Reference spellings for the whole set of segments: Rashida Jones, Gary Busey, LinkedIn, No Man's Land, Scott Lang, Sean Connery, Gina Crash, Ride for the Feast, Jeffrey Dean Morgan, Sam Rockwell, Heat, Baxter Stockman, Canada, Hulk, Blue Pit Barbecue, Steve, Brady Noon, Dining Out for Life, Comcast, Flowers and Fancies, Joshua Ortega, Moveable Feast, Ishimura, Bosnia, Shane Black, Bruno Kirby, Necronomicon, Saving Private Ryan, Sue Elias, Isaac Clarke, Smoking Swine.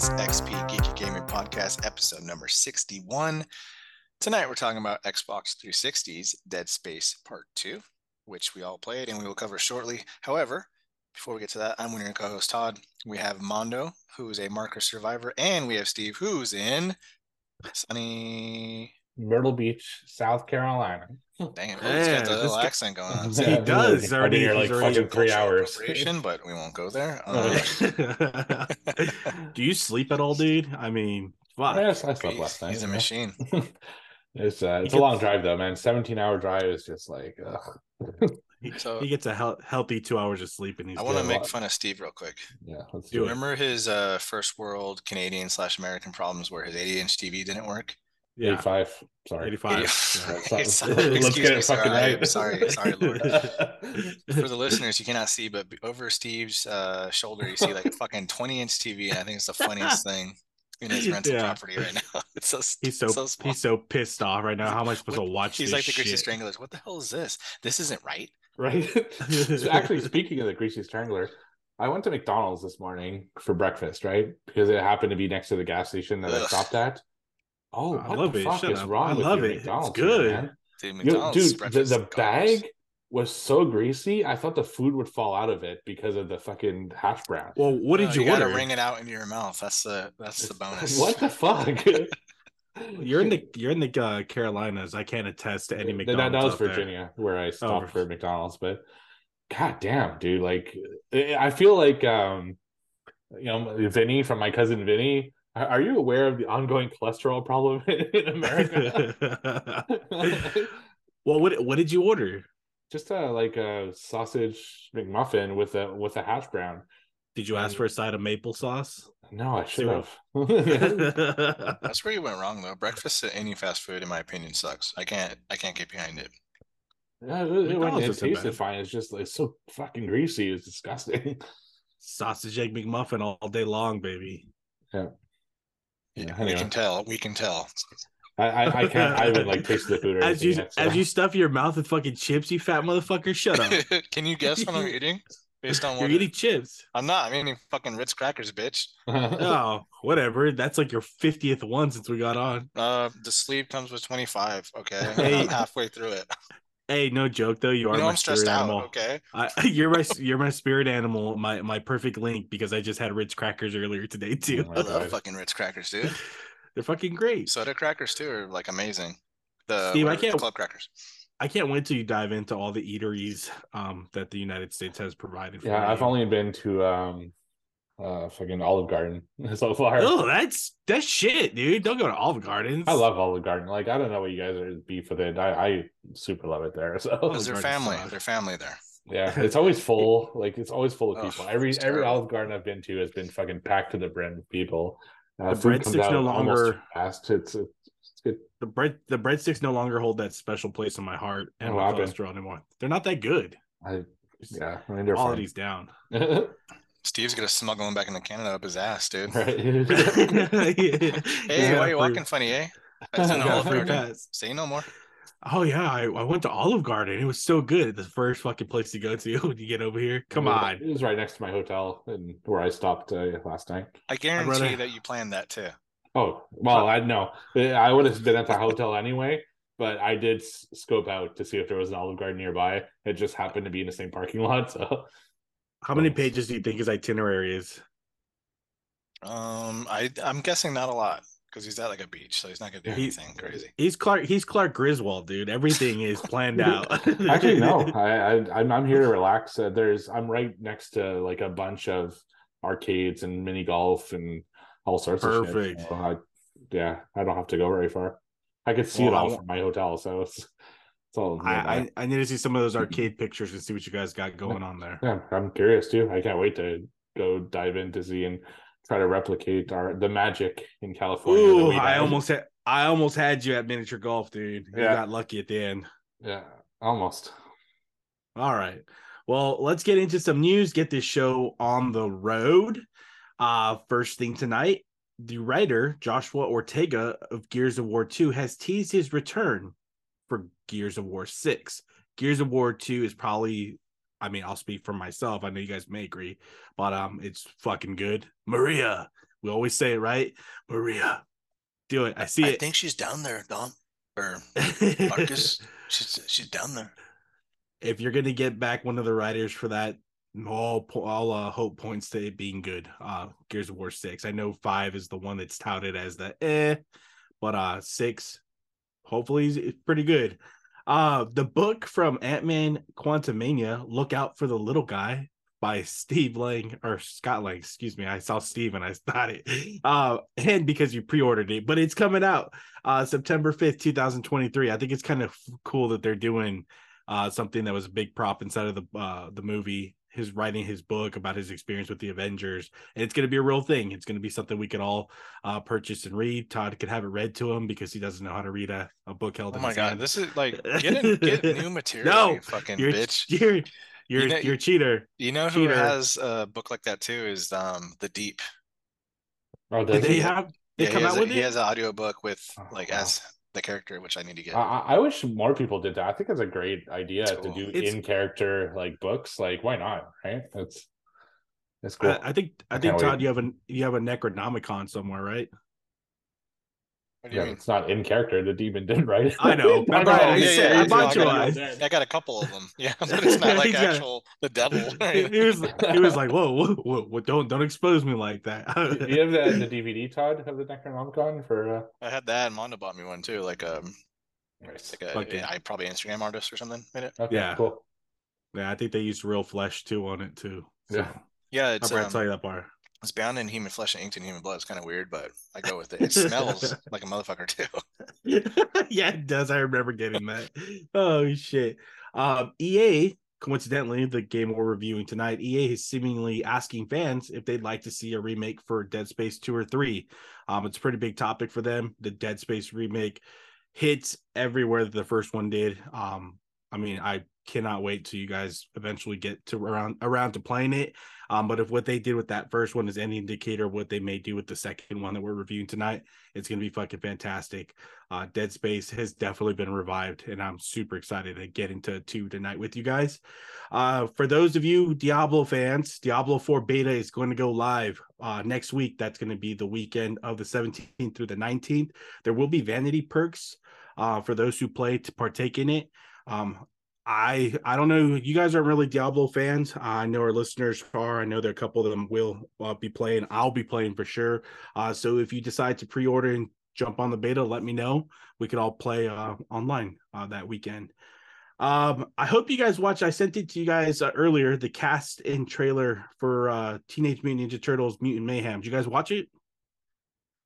SXP Geeky Gaming Podcast, episode number 61. Tonight we're talking about Xbox 360's Dead Space Part 2, which we all played and we will cover shortly. However, before we get to that, I'm one of your co-hosts, Todd. We have Mondo, who is a Marcus survivor, and we have Steve, who's in sunny Myrtle Beach, South Carolina. Dang it, he's got the little accent going on. So, he does. Already here like fucking 3 hours. But we won't go there. Do you sleep at all, dude? I mean, fuck. Yes, I slept last night. He's a machine. It's a long drive, though, man. 17-hour drive is just like, ugh. So, he gets a healthy 2 hours of sleep. And I want to make fun of Steve real quick. Yeah, let's do it. Remember his first world Canadian/American problems where his 80-inch TV didn't work? Yeah. 85. Sorry. 85. Yeah. Let's get it fucking right. Sorry, Lord. For the listeners, you cannot see, but over Steve's shoulder, you see like a fucking 20-inch TV, and I think it's the funniest thing in his rental property right now. It's so he's so pissed off right now. How am I supposed to watch this? He's like the Greasy Stranglers. What the hell is this? This isn't right. Right. So actually, speaking of the Greasy Strangler, I went to McDonald's this morning for breakfast, right? Because it happened to be next to the gas station that I stopped at. Oh, I love it. I love it. It's good. Dude, the bag was so greasy. I thought the food would fall out of it because of the fucking hash brown. Well, what did you order? You gotta wring it out into your mouth. That's the bonus. What the fuck? You're in the Carolinas. I can't attest to any McDonald's. That was Virginia where I stopped for McDonald's, but goddamn, dude, like I feel like Vinny from My Cousin Vinny. Are you aware of the ongoing cholesterol problem in America? Well, what did you order? Just like a sausage McMuffin with a hash brown. Did you ask for a side of maple sauce? No, I should have. That's where you went wrong, though. Breakfast at any fast food, in my opinion, sucks. I can't get behind it. Yeah, it tasted fine. It's just it's so fucking greasy. It's disgusting. Sausage egg McMuffin all day long, baby. Yeah. Yeah, anyway. We can tell. I can't. I haven't taste the food or anything as you stuff your mouth with fucking chips, you fat motherfucker. Shut up. Can you guess what I'm eating? Based on what you're eating chips. I'm not. I'm eating fucking Ritz crackers, bitch. Oh, whatever. That's like your 50th one since we got on. The sleeve comes with 25. Okay, I'm halfway through it. Hey, no joke though. You are my spirit animal. Okay, you're my spirit animal. My perfect link because I just had Ritz crackers earlier today too. I love fucking Ritz crackers, dude. They're fucking great. Soda crackers too are like amazing. The club crackers. I can't wait till you dive into all the eateries that the United States has provided. Yeah, I've only been to fucking Olive Garden so far. Oh, that's shit, dude. Don't go to Olive Gardens. I love Olive Garden. Like, I don't know what you guys are beef with it. I super love it there. So because their family there. Yeah, it's always full. Like, it's always full of people. Every Olive Garden I've been to has been fucking packed to the brim with people. The breadsticks no longer fast. It's good. The breadsticks no longer hold that special place in my heart and my cholesterol anymore. They're not that good. They're quality's down. Steve's going to smuggle him back into Canada up his ass, dude. Right. Hey, why are you walking funny, eh? That's an Olive Garden. Say no more. Oh, yeah. I went to Olive Garden. It was so good. The first fucking place to go to when you get over here. Come on. It was right next to my hotel and where I stopped last night. I guarantee that you planned that, too. Oh, well, I know. I would have been at the hotel anyway, but I did scope out to see if there was an Olive Garden nearby. It just happened to be in the same parking lot, so... How many pages do you think his itinerary is? I'm guessing not a lot because he's at like a beach, so he's not gonna do anything crazy. He's Clark Griswold, dude. Everything is planned out. Actually, no. I'm here to relax. I'm right next to like a bunch of arcades and mini golf and all sorts of shit. So I don't have to go very far. I could see it all from my hotel, so it's. I need to see some of those arcade pictures and see what you guys got going on there. Yeah, I'm curious too. I can't wait to go dive in to see and try to replicate the magic in California. Ooh, I almost had you at miniature golf, dude. Yeah. You got lucky at the end. Yeah, almost. All right. Well, let's get into some news. Get this show on the road. First thing tonight, the writer Joshua Ortega of Gears of War 2 has teased his return for Gears of War 6. Gears of War 2 is probably, I mean, I'll speak for myself. I know you guys may agree, but it's fucking good. Maria We always say it, right? Maria, do it. I see it. I think she's down there, Dom. Or Marcus. she's down there. If you're going to get back one of the writers for that, all hope points to it being good. Gears of War 6. I know 5 is the one that's touted as the but 6 hopefully is pretty good. The book from Ant-Man Quantumania, Look Out for the Little Guy by Scott Lang, excuse me. I saw Steve and I thought it. And because you pre-ordered it, but it's coming out September 5th, 2023. I think it's kind of cool that they're doing something that was a big prop inside of the movie. His writing his book about his experience with the Avengers, and it's going to be a real thing. It's going to be something we can all purchase and read. Todd could have it read to him because he doesn't know how to read a book held in his hand. This is like get new material. No, you fucking bitch. You're a cheater. You know who has a book like that too is The Deep. Oh, did they have? They come out with it. He has an audiobook with as the character, which I need to get. I wish more people did that. I think that's a great idea to do in character books. Why not? Right? That's cool. I think Todd, wait. you have a Necronomicon somewhere, right? Yeah, it's not in character. The demon did, right? I know. I got a couple of them. Yeah, but it's not actual the devil. Right? He was like, whoa, don't expose me like that. Do you have the DVD, Todd, of the Necronomicon for? I had that, and Mondo bought me one too. Probably Instagram artist or something made it. Okay, yeah, cool. Yeah, I think they used real flesh too on it too. So. Yeah, it's. I'll tell you that part. It's bound in human flesh and inked in human blood. It's kind of weird, but I go with it. It smells like a motherfucker too. Yeah, it does. I remember getting that. Oh shit! EA, coincidentally, the game we're reviewing tonight, EA is seemingly asking fans if they'd like to see a remake for Dead Space 2 or 3. It's a pretty big topic for them. The Dead Space remake hits everywhere that the first one did. I cannot wait till you guys eventually get to around to playing it. But if what they did with that first one is any indicator of what they may do with the second one that we're reviewing tonight, it's going to be fucking fantastic. Dead Space has definitely been revived, and I'm super excited to get into 2 tonight with you guys. For those of you Diablo fans, Diablo 4 beta is going to go live next week. That's going to be the weekend of the 17th through the 19th. There will be vanity perks for those who play to partake in it. I don't know. You guys aren't really Diablo fans. I know our listeners are. I know there are a couple of them will be playing. I'll be playing for sure. So if you decide to pre-order and jump on the beta, let me know. We could all play online that weekend. I hope you guys watched. I sent it to you guys earlier, the cast and trailer for Teenage Mutant Ninja Turtles Mutant Mayhem. Did you guys watch it?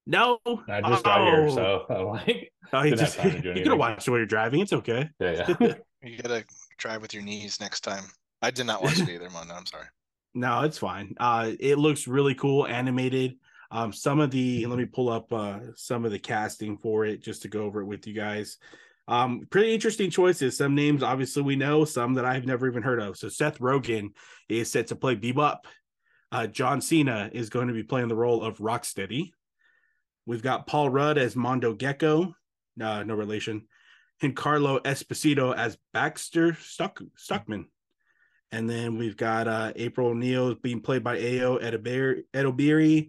No, I just got here, so you could have watched while you're driving. It's okay. Yeah. You gotta drive with your knees next time. I did not watch it either, Mondo. I'm sorry. No, it's fine. It looks really cool, animated. Let me pull up some of the casting for it just to go over it with you guys. Pretty interesting choices. Some names obviously we know, some that I've never even heard of. So Seth Rogen is set to play Bebop. John Cena is going to be playing the role of Rocksteady. We've got Paul Rudd as Mondo Gecko, no relation, and Carlo Esposito as Baxter Stockman. And then we've got April O'Neil being played by Ayo Edobiri.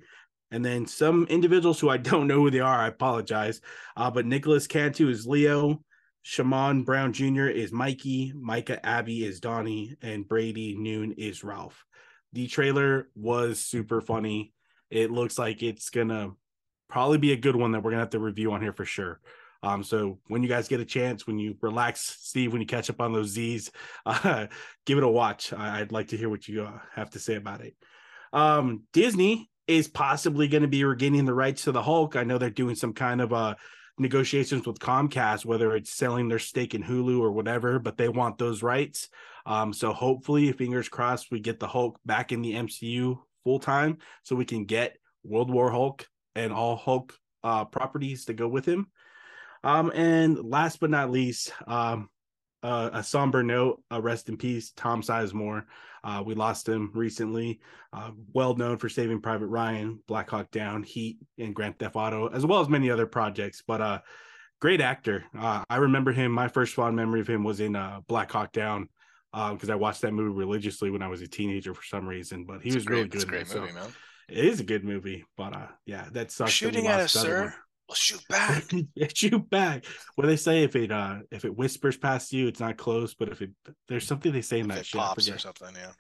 And then some individuals who I don't know who they are, I apologize. But Nicholas Cantu is Leo, Shaman Brown Jr. is Mikey, Micah Abbey is Donnie, and Brady Noon is Ralph. The trailer was super funny. It looks like it's going to probably be a good one that we're gonna have to review on here for sure. So when you guys get a chance, when you relax, Steve, when you catch up on those Z's, give it a watch. I'd like to hear what you have to say about it. Disney is possibly going to be regaining the rights to the Hulk. I know they're doing some kind of negotiations with Comcast, whether it's selling their stake in Hulu or whatever, but they want those rights. So hopefully, fingers crossed, we get the Hulk back in the MCU full time, so we can get World War Hulk and all Hulk properties to go with him. And last but not least, a somber note, rest in peace, Tom Sizemore. We lost him recently. Well known for Saving Private Ryan, Black Hawk Down, Heat, and Grand Theft Auto, as well as many other projects. But great actor. I remember him. My first fond memory of him was in Black Hawk Down because I watched that movie religiously when I was a teenager for some reason. But he was really good. It's a great movie, man. It is a good movie, but yeah, that sucks. Shooting at us, sir. We'll shoot back. Shoot back. What they say, if it whispers past you, it's not close. But if it, there's something they say in that shit, pops or something. Yeah,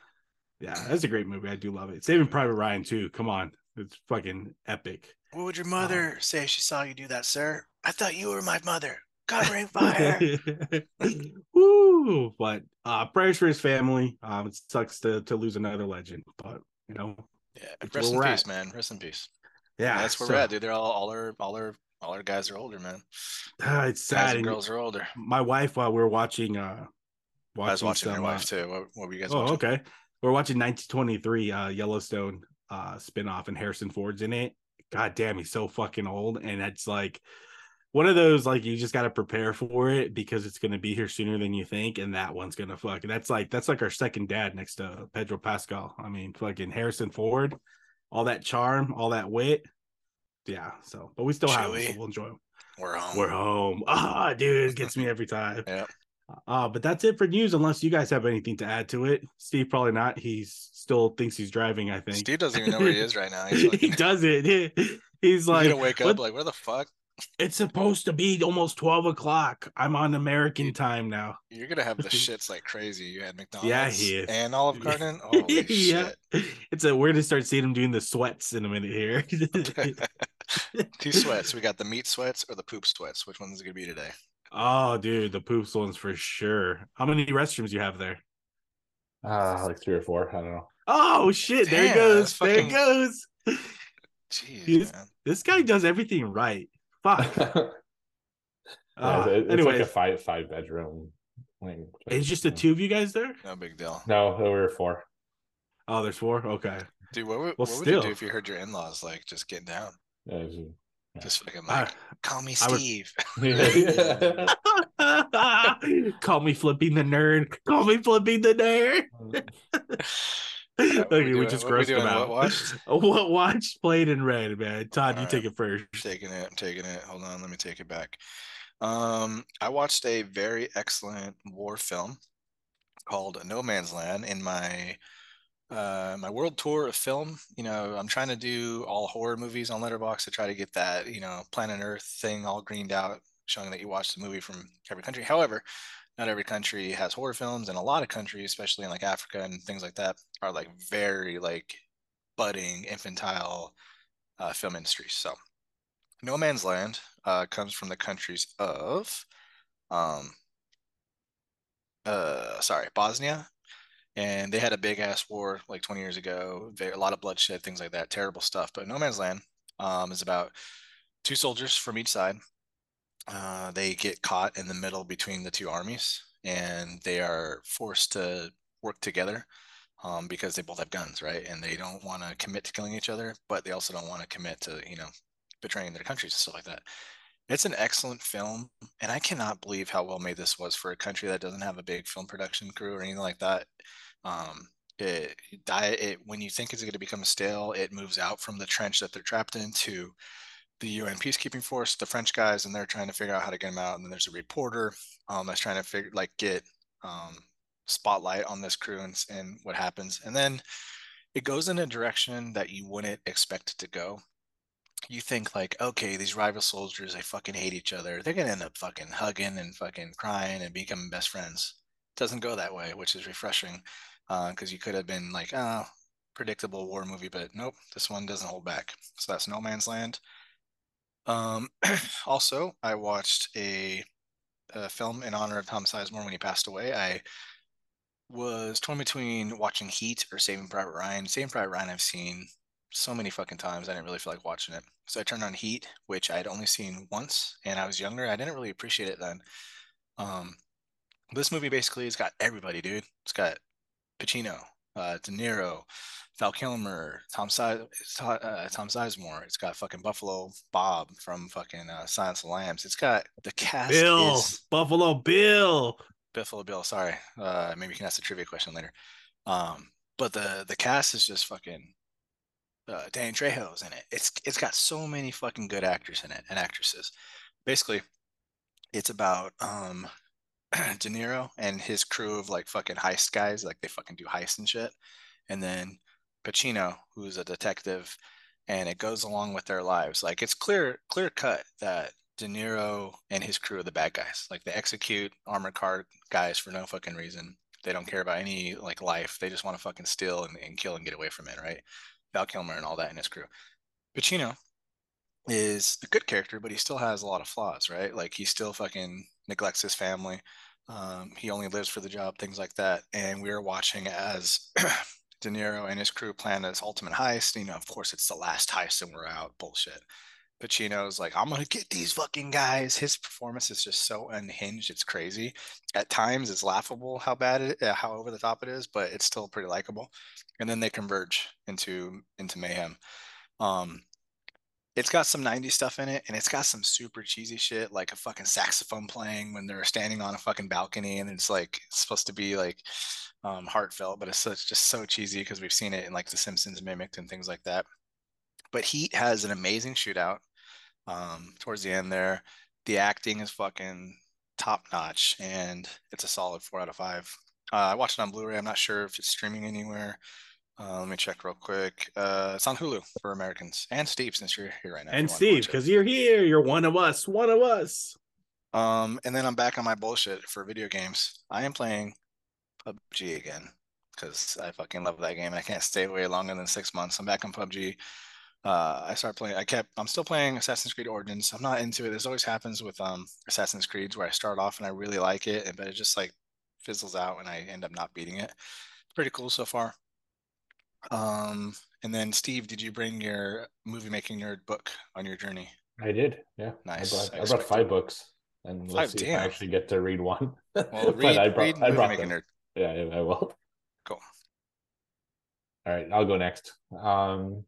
yeah, that's a great movie. I do love it. Saving Private Ryan too. Come on, it's fucking epic. What would your mother say if she saw you do that, sir? I thought you were my mother. Covering fire. Woo! But prayers for his family. It sucks to lose another legend, but you know, yeah. Rest in peace, man. Rest in peace. Yeah, that's where we're at, dude. They're all our guys are older, man. It's sad. And girls are older. My wife, while we were watching, I was watching your wife too. What were you guys watching? Oh, okay. We're watching 1923, Yellowstone, spinoff, and Harrison Ford's in it. God damn, he's so fucking old, and it's like one of those, like, you just got to prepare for it because it's going to be here sooner than you think, and that one's going to fuck. That's like our second dad next to Pedro Pascal. I mean, fucking Harrison Ford. All that charm, all that wit. Yeah, so, but we still have it, so we'll enjoy them. We're home. Ah, oh, dude, it gets me every time. Yeah. But that's it for news, unless you guys have anything to add to it. Steve, probably not. He still thinks he's driving, I think. Steve doesn't even know where he is right now. He's like, he doesn't. He's like, going to wake up like, where the fuck? It's supposed to be almost 12 o'clock. I'm on American time now. You're going to have the shits like crazy. You had McDonald's and Olive Garden. Holy shit. We're going to start seeing him doing the sweats in a minute here. 2 sweats. We got the meat sweats or the poop sweats. Which one's it going to be today? Oh, dude, the poops one's for sure. How many restrooms do you have there? Like 3 or 4. I don't know. Oh, shit. Damn, there it goes. There it goes. Jeez, man. This guy does everything right. Fuck. Anyway, like a five bedroom. It's just the 2 of you guys there. No big deal. No, there were 4. Oh, there's 4. Okay, dude. What would you do if you heard your in-laws like just get down? Yeah, just fucking like, call me Steve. Call me flipping the nerd. Call me flipping the nerd. Okay, we just grossed them out. What watched, played, and read, man. Todd, you take it first. I'm taking it. Hold on, let me take it back. I watched a very excellent war film called No Man's Land in my my world tour of film. You know, I'm trying to do all horror movies on Letterboxd to try to get that, you know, Planet Earth thing all greened out, showing that you watch the movie from every country. However, not every country has horror films, and a lot of countries, especially in like Africa and things like that, are like very like budding infantile film industries. So No Man's Land comes from the countries of Bosnia, and they had a big ass war like 20 years ago. A lot of bloodshed, things like that, terrible stuff. But No Man's Land is about 2 soldiers from each side. They get caught in the middle between the 2 armies, and they are forced to work together because they both have guns, right? And they don't want to commit to killing each other, but they also don't want to commit to, you know, betraying their countries and stuff like that. It's an excellent film, and I cannot believe how well made this was for a country that doesn't have a big film production crew or anything like that. When you think it's going to become stale, it moves out from the trench that they're trapped in to the UN peacekeeping force, the French guys, and they're trying to figure out how to get them out. And then there's a reporter that's trying to get spotlight on this crew and what happens. And then it goes in a direction that you wouldn't expect it to go. You think like, okay, these rival soldiers, they fucking hate each other. They're going to end up fucking hugging and fucking crying and becoming best friends. It doesn't go that way, which is refreshing because you could have been like, predictable war movie, but nope, this one doesn't hold back. So that's No Man's Land. Also, I watched a film in honor of Tom Sizemore when he passed away. I was torn between watching Heat or Saving Private Ryan. Saving Private Ryan I've seen so many fucking times, I didn't really feel like watching it. So I turned on Heat, which I'd only seen once, and I was younger. I didn't really appreciate it then. This movie basically has got everybody, dude. It's got Pacino, De Niro, Val Kilmer, Tom Sizemore. It's got fucking Buffalo Bob from fucking Silence of the Lambs. It's got the cast. Buffalo Bill. Sorry, maybe you can ask the trivia question later. But the cast is just fucking. Dan Trejo's in it. It's got so many fucking good actors in it and actresses. Basically, it's about De Niro and his crew of like fucking heist guys. Like they fucking do heists and shit, and then Pacino, who's a detective, and it goes along with their lives. Like, it's clear cut that De Niro and his crew are the bad guys. Like, they execute armored car guys for no fucking reason. They don't care about any like life. They just want to fucking steal and kill and get away from it, right? Val Kilmer and all that and his crew. Pacino is a good character, but he still has a lot of flaws, right? Like, he still fucking neglects his family. He only lives for the job, things like that. And we are watching as De Niro and his crew plan this ultimate heist. You know, of course, it's the last heist and we're out. Bullshit. Pacino's like, I'm gonna get these fucking guys. His performance is just so unhinged, it's crazy. At times, it's laughable how bad how over the top it is, but it's still pretty likable. And then they converge into mayhem. It's got some 90s stuff in it, and it's got some super cheesy shit, like a fucking saxophone playing when they're standing on a fucking balcony, and it's like it's supposed to be like heartfelt, but it's just so cheesy because we've seen it in like The Simpsons mimicked and things like that. But Heat has an amazing shootout towards the end there. The acting is fucking top-notch, and it's a solid 4 out of 5. I watched it on Blu-ray. I'm not sure if it's streaming anywhere. Let me check real quick. It's on Hulu for Americans. And Steve, since you're here right now. And Steve, because you're here. You're one of us. And then I'm back on my bullshit for video games. I am playing PUBG again because I fucking love that game. I can't stay away longer than 6 months. I'm back on PUBG. I'm still playing Assassin's Creed Origins. I'm not into it. This always happens with Assassin's Creeds where I start off and I really like it, but it just like fizzles out and I end up not beating it. Pretty cool so far. And then Steve, did you bring your movie making nerd book on your journey? I did. Yeah. Nice. I brought 5 books and let's see if I actually get to read one. Well, I brought movie making nerd. Yeah, I will. Cool. All right. I'll go next. So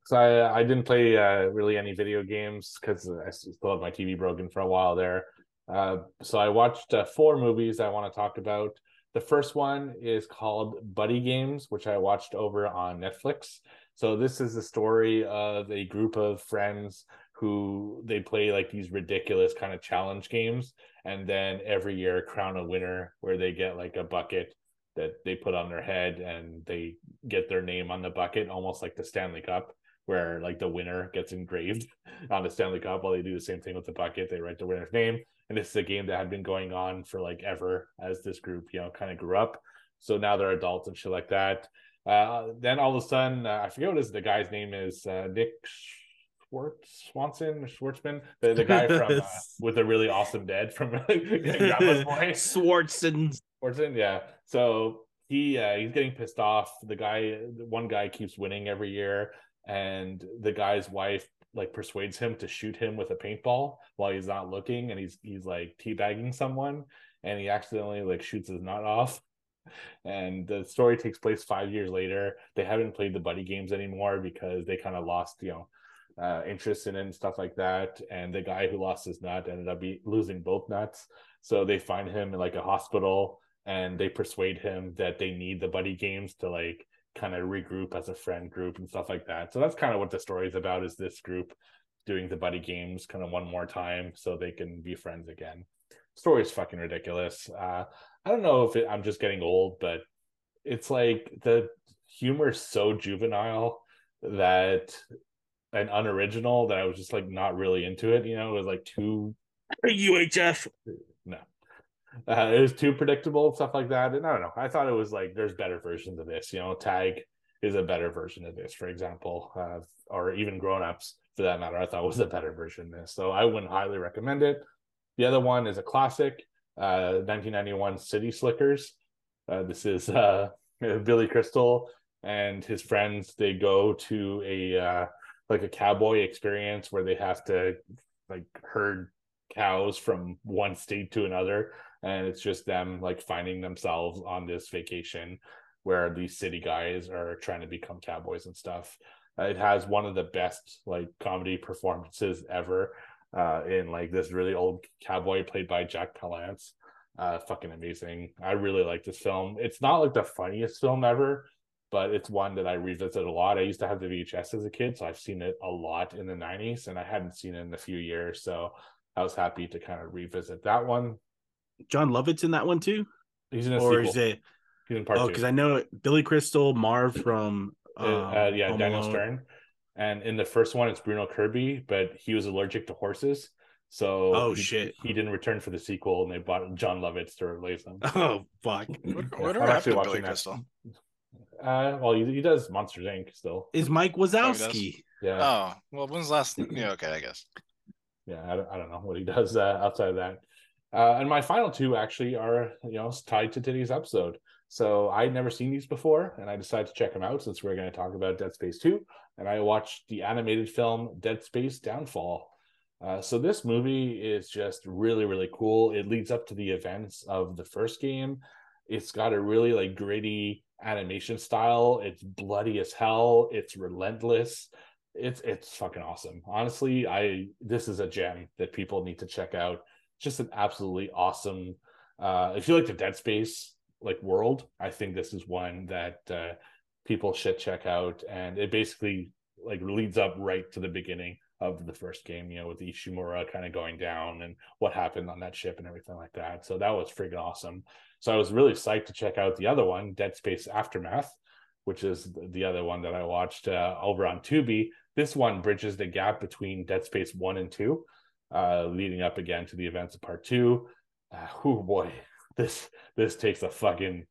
I didn't play really any video games because I still have my TV broken for a while there. So I watched 4 movies I want to talk about. The first one is called Buddy Games, which I watched over on Netflix. So this is the story of a group of friends who they play like these ridiculous kind of challenge games. And then every year crown a winner where they get like a bucket that they put on their head and they get their name on the bucket, almost like the Stanley Cup, where like the winner gets engraved on the Stanley Cup while they do the same thing with the bucket. They write the winner's name. And this is a game that had been going on for like ever as this group, you know, kind of grew up. So now they're adults and shit like that. Then all of a sudden, I forget what the guy's name is, Nick Schwartzman, the guy from With the Really Awesome Dad from Grandma's Boy. Schwartzen, yeah. So he's getting pissed off. One guy keeps winning every year, and the guy's wife like persuades him to shoot him with a paintball while he's not looking, and he's like teabagging someone, and he accidentally like shoots his nut off. And the story takes place 5 years later. They haven't played the buddy games anymore because they kind of lost, you know, interest in it and stuff like that. And the guy who lost his nut ended up losing both nuts. So they find him in like a hospital, and they persuade him that they need the buddy games to like kind of regroup as a friend group and stuff like that. So that's kind of what the story is about, is this group doing the buddy games kind of one more time so they can be friends again. Story is fucking ridiculous. I don't know if I'm just getting old, but it's like the humor is so juvenile and unoriginal that I was just like not really into it. You know, it was like too UHF. No. It was too predictable and stuff like that. And I don't know. I thought it was like, there's better versions of this. You know, Tag is a better version of this, for example, or even Grown-Ups for that matter. I thought was a better version of this. So I wouldn't highly recommend it. The other one is a classic, 1991 City Slickers. This is Billy Crystal and his friends. They go to a cowboy experience where they have to like herd cows from one state to another, and it's just them like finding themselves on this vacation where these city guys are trying to become cowboys and stuff. It has one of the best like comedy performances ever in like this really old cowboy played by Jack Palance. Fucking amazing. I really like this film. It's not like the funniest film ever, but it's one that I revisit a lot. I used to have the VHS as a kid, so I've seen it a lot in the 90s, and I hadn't seen it in a few years, so I was happy to kind of revisit that one. John Lovett's in that one too? He's in a sequel. He's in part two. Because I know Billy Crystal, Marv from yeah, Daniel Stern. And in the first one, it's Bruno Kirby, but he was allergic to horses. So he didn't return for the sequel, and they bought John Lovitz to replace him. Oh, fuck. What are actually watching that still? Well, he does Monsters, Inc. still. Is Mike Wazowski. Yeah. Oh, well, when's last? Yeah, okay, I guess. Yeah, I don't know what he does outside of that. And my final two actually are, tied to today's episode. So I'd never seen these before, and I decided to check them out since we're going to talk about Dead Space 2. And I watched the animated film Dead Space Downfall. So this movie is just really, really cool. It leads up to the events of the first game. It's got a really gritty animation style. It's bloody as hell. It's relentless. It's fucking awesome. Honestly, this is a gem that people need to check out. Just an absolutely awesome. If you like the Dead Space world, I think this is one that people should check out. And it basically leads up right to the beginning of the first game, with Ishimura kind of going down and what happened on that ship and everything like that. So that was freaking awesome. So I was really psyched to check out the other one, Dead Space Aftermath, which is the other one that I watched over on Tubi. This one bridges the gap between Dead Space 1 and 2, leading up again to the events of Part 2. Oh boy, this takes a fucking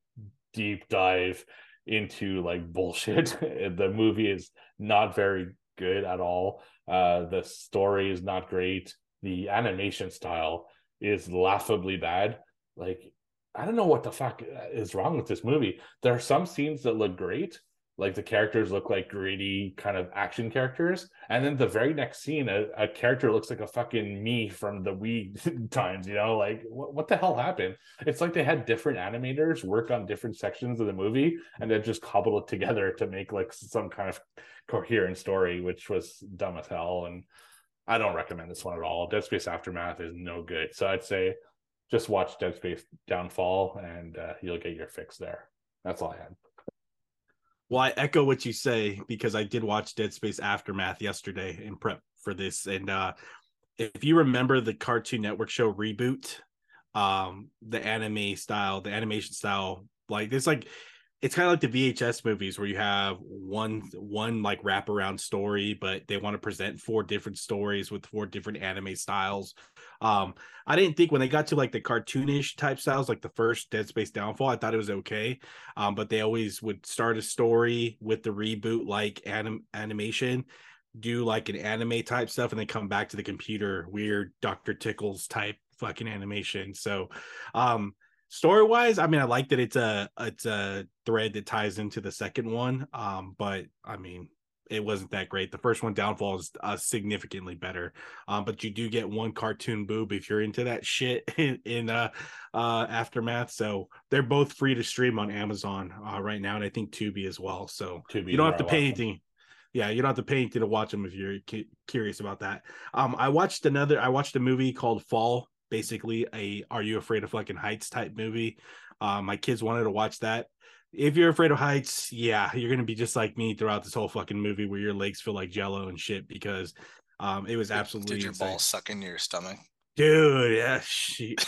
deep dive into bullshit. The movie is not very good at all. The story is not great. The animation style is laughably bad. I don't know what the fuck is wrong with this movie. There are some scenes that look great. The characters look like gritty kind of action characters. And then the very next scene, a character looks like a fucking me from the Wii times, what the hell happened? It's like they had different animators work on different sections of the movie and then just cobbled it together to make some kind of coherent story, which was dumb as hell. And I don't recommend this one at all. Dead Space Aftermath is no good. So I'd say just watch Dead Space Downfall and you'll get your fix there. That's all I had. Well, I echo what you say because I did watch Dead Space Aftermath yesterday in prep for this. And if you remember the Cartoon Network show Reboot, the animation style, it's kind of like the VHS movies where you have one wraparound story, but they want to present four different stories with four different anime styles. I didn't think when they got to the cartoonish type styles, the first Dead Space Downfall, I thought it was okay. But they always would start a story with the reboot, animation, do an anime type stuff, and then come back to the computer, weird Dr. Tickles type fucking animation. So, story-wise, I mean, I like that it's a thread that ties into the second one, but I mean, it wasn't that great. The first one, Downfall, is significantly better, but you do get one cartoon boob if you're into that shit in Aftermath. So they're both free to stream on Amazon right now, and I think Tubi as well. So Tubi, you don't have to pay anything. Yeah, you don't have to pay anything to watch them if you're curious about that. I watched a movie called Fall. Basically a Are You Afraid of Fucking Heights type movie. My kids wanted to watch that. If you're afraid of heights, yeah, you're gonna be just like me throughout this whole fucking movie where your legs feel like jello and shit because it was absolutely. Did your balls suck into your stomach? Dude, yeah,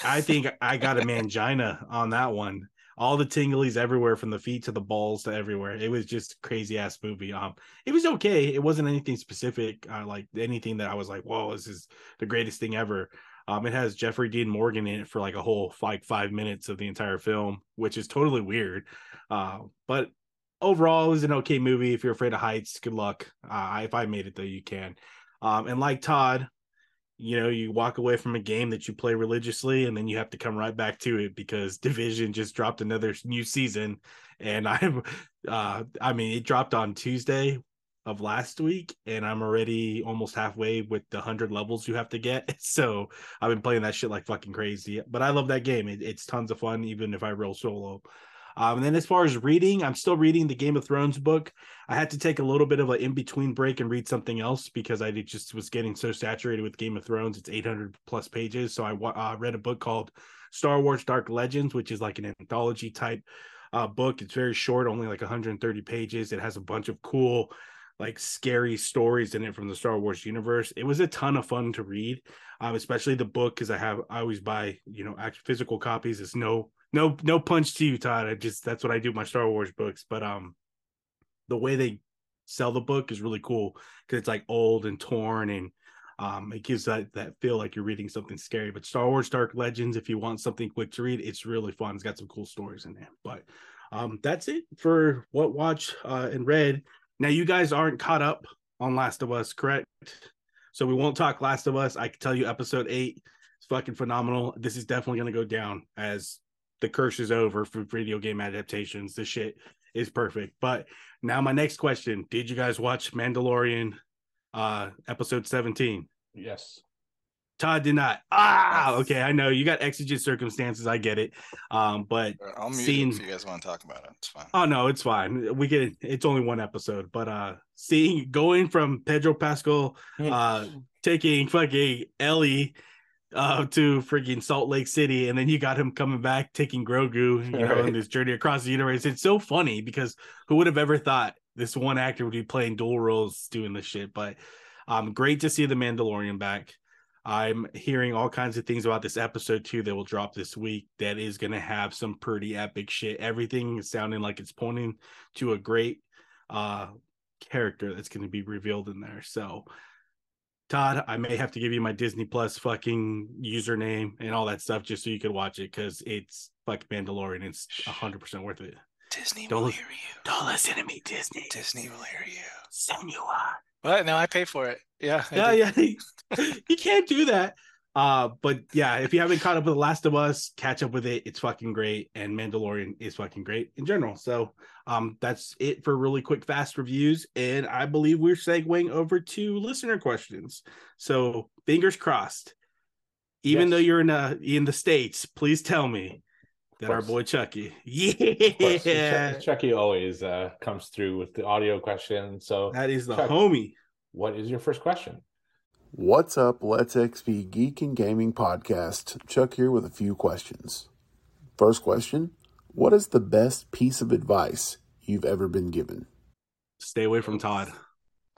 I think I got a mangina on that one. All the tinglies everywhere, from the feet to the balls to everywhere. It was just crazy ass movie. It was okay. It wasn't anything specific, like anything that I was like, whoa, this is the greatest thing ever. It has Jeffrey Dean Morgan in it for a whole 5 minutes of the entire film, which is totally weird. But overall, it was an okay movie. If you're afraid of heights, good luck. If I made it, though, you can. And like Todd, you walk away from a game that you play religiously, and then you have to come right back to it because Division just dropped another new season. And it dropped on Tuesday of last week, and I'm already almost halfway with the 100 levels you have to get. So I've been playing that shit like fucking crazy, but I love that game. It's tons of fun, even if I roll solo. And then as far as reading, I'm still reading the Game of Thrones book. I had to take a little bit of an in-between break and read something else because I just was getting so saturated with Game of Thrones. It's 800 plus pages. So I read a book called Star Wars Dark Legends, which is an anthology type book. It's very short, only 130 pages. It has a bunch of cool scary stories in it from the Star Wars universe. It was a ton of fun to read, especially the book, because I always buy actual physical copies. It's no punch to you, Todd. That's what I do with my Star Wars books. But the way they sell the book is really cool because it's like old and torn, and it gives that feel like you're reading something scary. But Star Wars Dark Legends, if you want something quick to read, it's really fun. It's got some cool stories in there. But that's it for what watched and read. Now, you guys aren't caught up on Last of Us, correct? So we won't talk Last of Us. I can tell you episode 8 is fucking phenomenal. This is definitely going to go down as the curse is over for video game adaptations. This shit is perfect. But now my next question, did you guys watch Mandalorian episode 17? Yes. Todd did not. Okay, I know you got exigent circumstances, I get it. But I'll mute seeing if you guys want to talk about it, it's fine. Oh no, it's fine. We get it. It's only one episode, but seeing going from Pedro Pascal taking fucking Ellie to freaking Salt Lake City, and then you got him coming back taking Grogu, you know, on this journey across the universe. It's so funny because who would have ever thought this one actor would be playing dual roles doing this shit? But great to see the Mandalorian back. I'm hearing all kinds of things about this episode 2 that will drop this week that is going to have some pretty epic shit. Everything is sounding like it's pointing to a great character that's going to be revealed in there. So, Todd, I may have to give you my Disney Plus fucking username and all that stuff just so you can watch it, because it's like Mandalorian. It's 100% worth it. Disney will hear you. Don't listen to me, Disney. Disney will hear you. Senua. What? No, I pay for it. Yeah. You can't do that. But yeah, if you haven't caught up with The Last of Us, catch up with it. It's fucking great. And Mandalorian is fucking great in general. So that's it for really quick, fast reviews. And I believe we're segueing over to listener questions. So fingers crossed. Even though you're in the States, please tell me that our boy Chucky. Yeah. Chucky always comes through with the audio question. So that is the Chuck, homie. What is your first question? What's up, Let's XP Geek and Gaming Podcast. Chuck here with a few questions. First question, what is the best piece of advice you've ever been given? Stay away from Todd.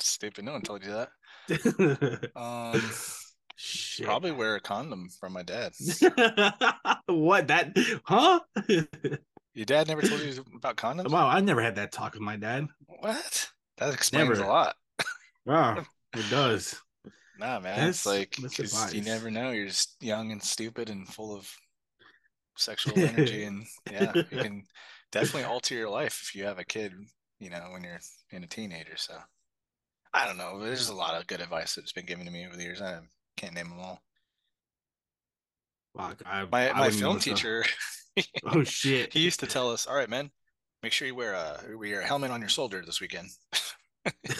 Stupid, no one told you that. Shit. Probably wear a condom from my dad. What? That? Huh? Your dad never told you about condoms? Wow, I never had that talk with my dad. What? That explains a lot. Wow, it does. Nah, man, it's like you never know. You're just young and stupid and full of sexual energy, and yeah, you can definitely alter your life if you have a kid. You know, when you're in a teenager. So I don't know. There's a lot of good advice that's been given to me over the years. I can't name them all. Wow, my film teacher. Oh shit! He used to tell us, "All right, man, make sure you wear a helmet on your shoulder this weekend."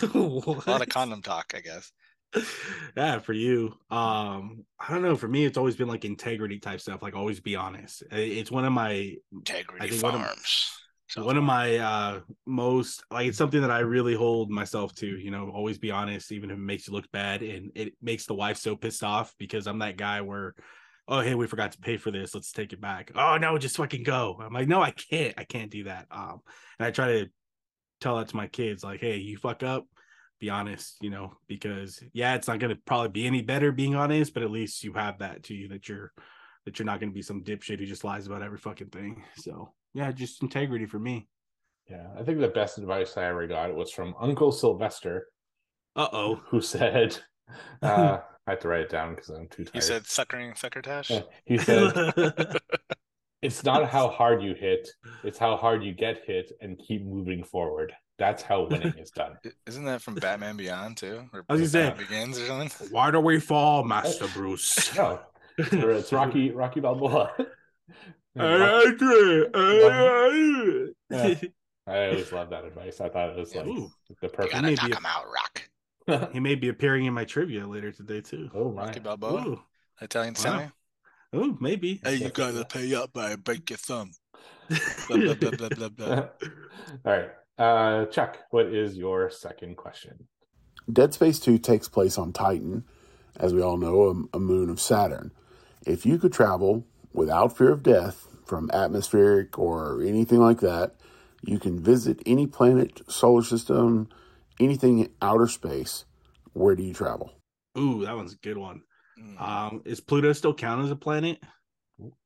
A lot of condom talk, I guess. Yeah, for you. I don't know, for me it's always been like integrity type stuff, like always be honest. It's one of my integrity farms. One of my most, like, it's something that I really hold myself to, you know, always be honest, even if it makes you look bad, and it makes the wife so pissed off because I'm that guy where, oh hey, we forgot to pay for this, let's take it back. Oh no, just fucking go. I'm like, no, I can't do that. And I try to tell that to my kids, like, hey, you fuck up, be honest, you know, because yeah, it's not going to probably be any better being honest, but at least you have that to you that you're not going to be some dipshit who just lies about every fucking thing. So yeah, just integrity for me. Yeah, I think the best advice I ever got was from Uncle Sylvester. Who said, I have to write it down because I'm too tired. He said, "Suckering suckertash." Yeah, he said, "It's not how hard you hit; it's how hard you get hit and keep moving forward." That's how winning is done. Isn't that from Batman Beyond too? Or I was gonna say, Begins or something? Why do we fall, Master Bruce? No, it's Rocky Balboa. I always love that advice. I thought it was like the perfect. You gotta talk him out, Rock. He may be appearing in my trivia later today too. Oh my. Rocky Balboa, Italian Sammy. Oh, maybe. Hey, you gotta pay up by break your thumb. Blah, blah, blah, blah, blah. All right. Chuck, what is your second question? Dead Space 2 takes place on Titan, as we all know, a moon of Saturn. If you could travel without fear of death from atmospheric or anything like that, you can visit any planet, solar system, anything in outer space. Where do you travel? Ooh, that one's a good one. Is Pluto still count as a planet?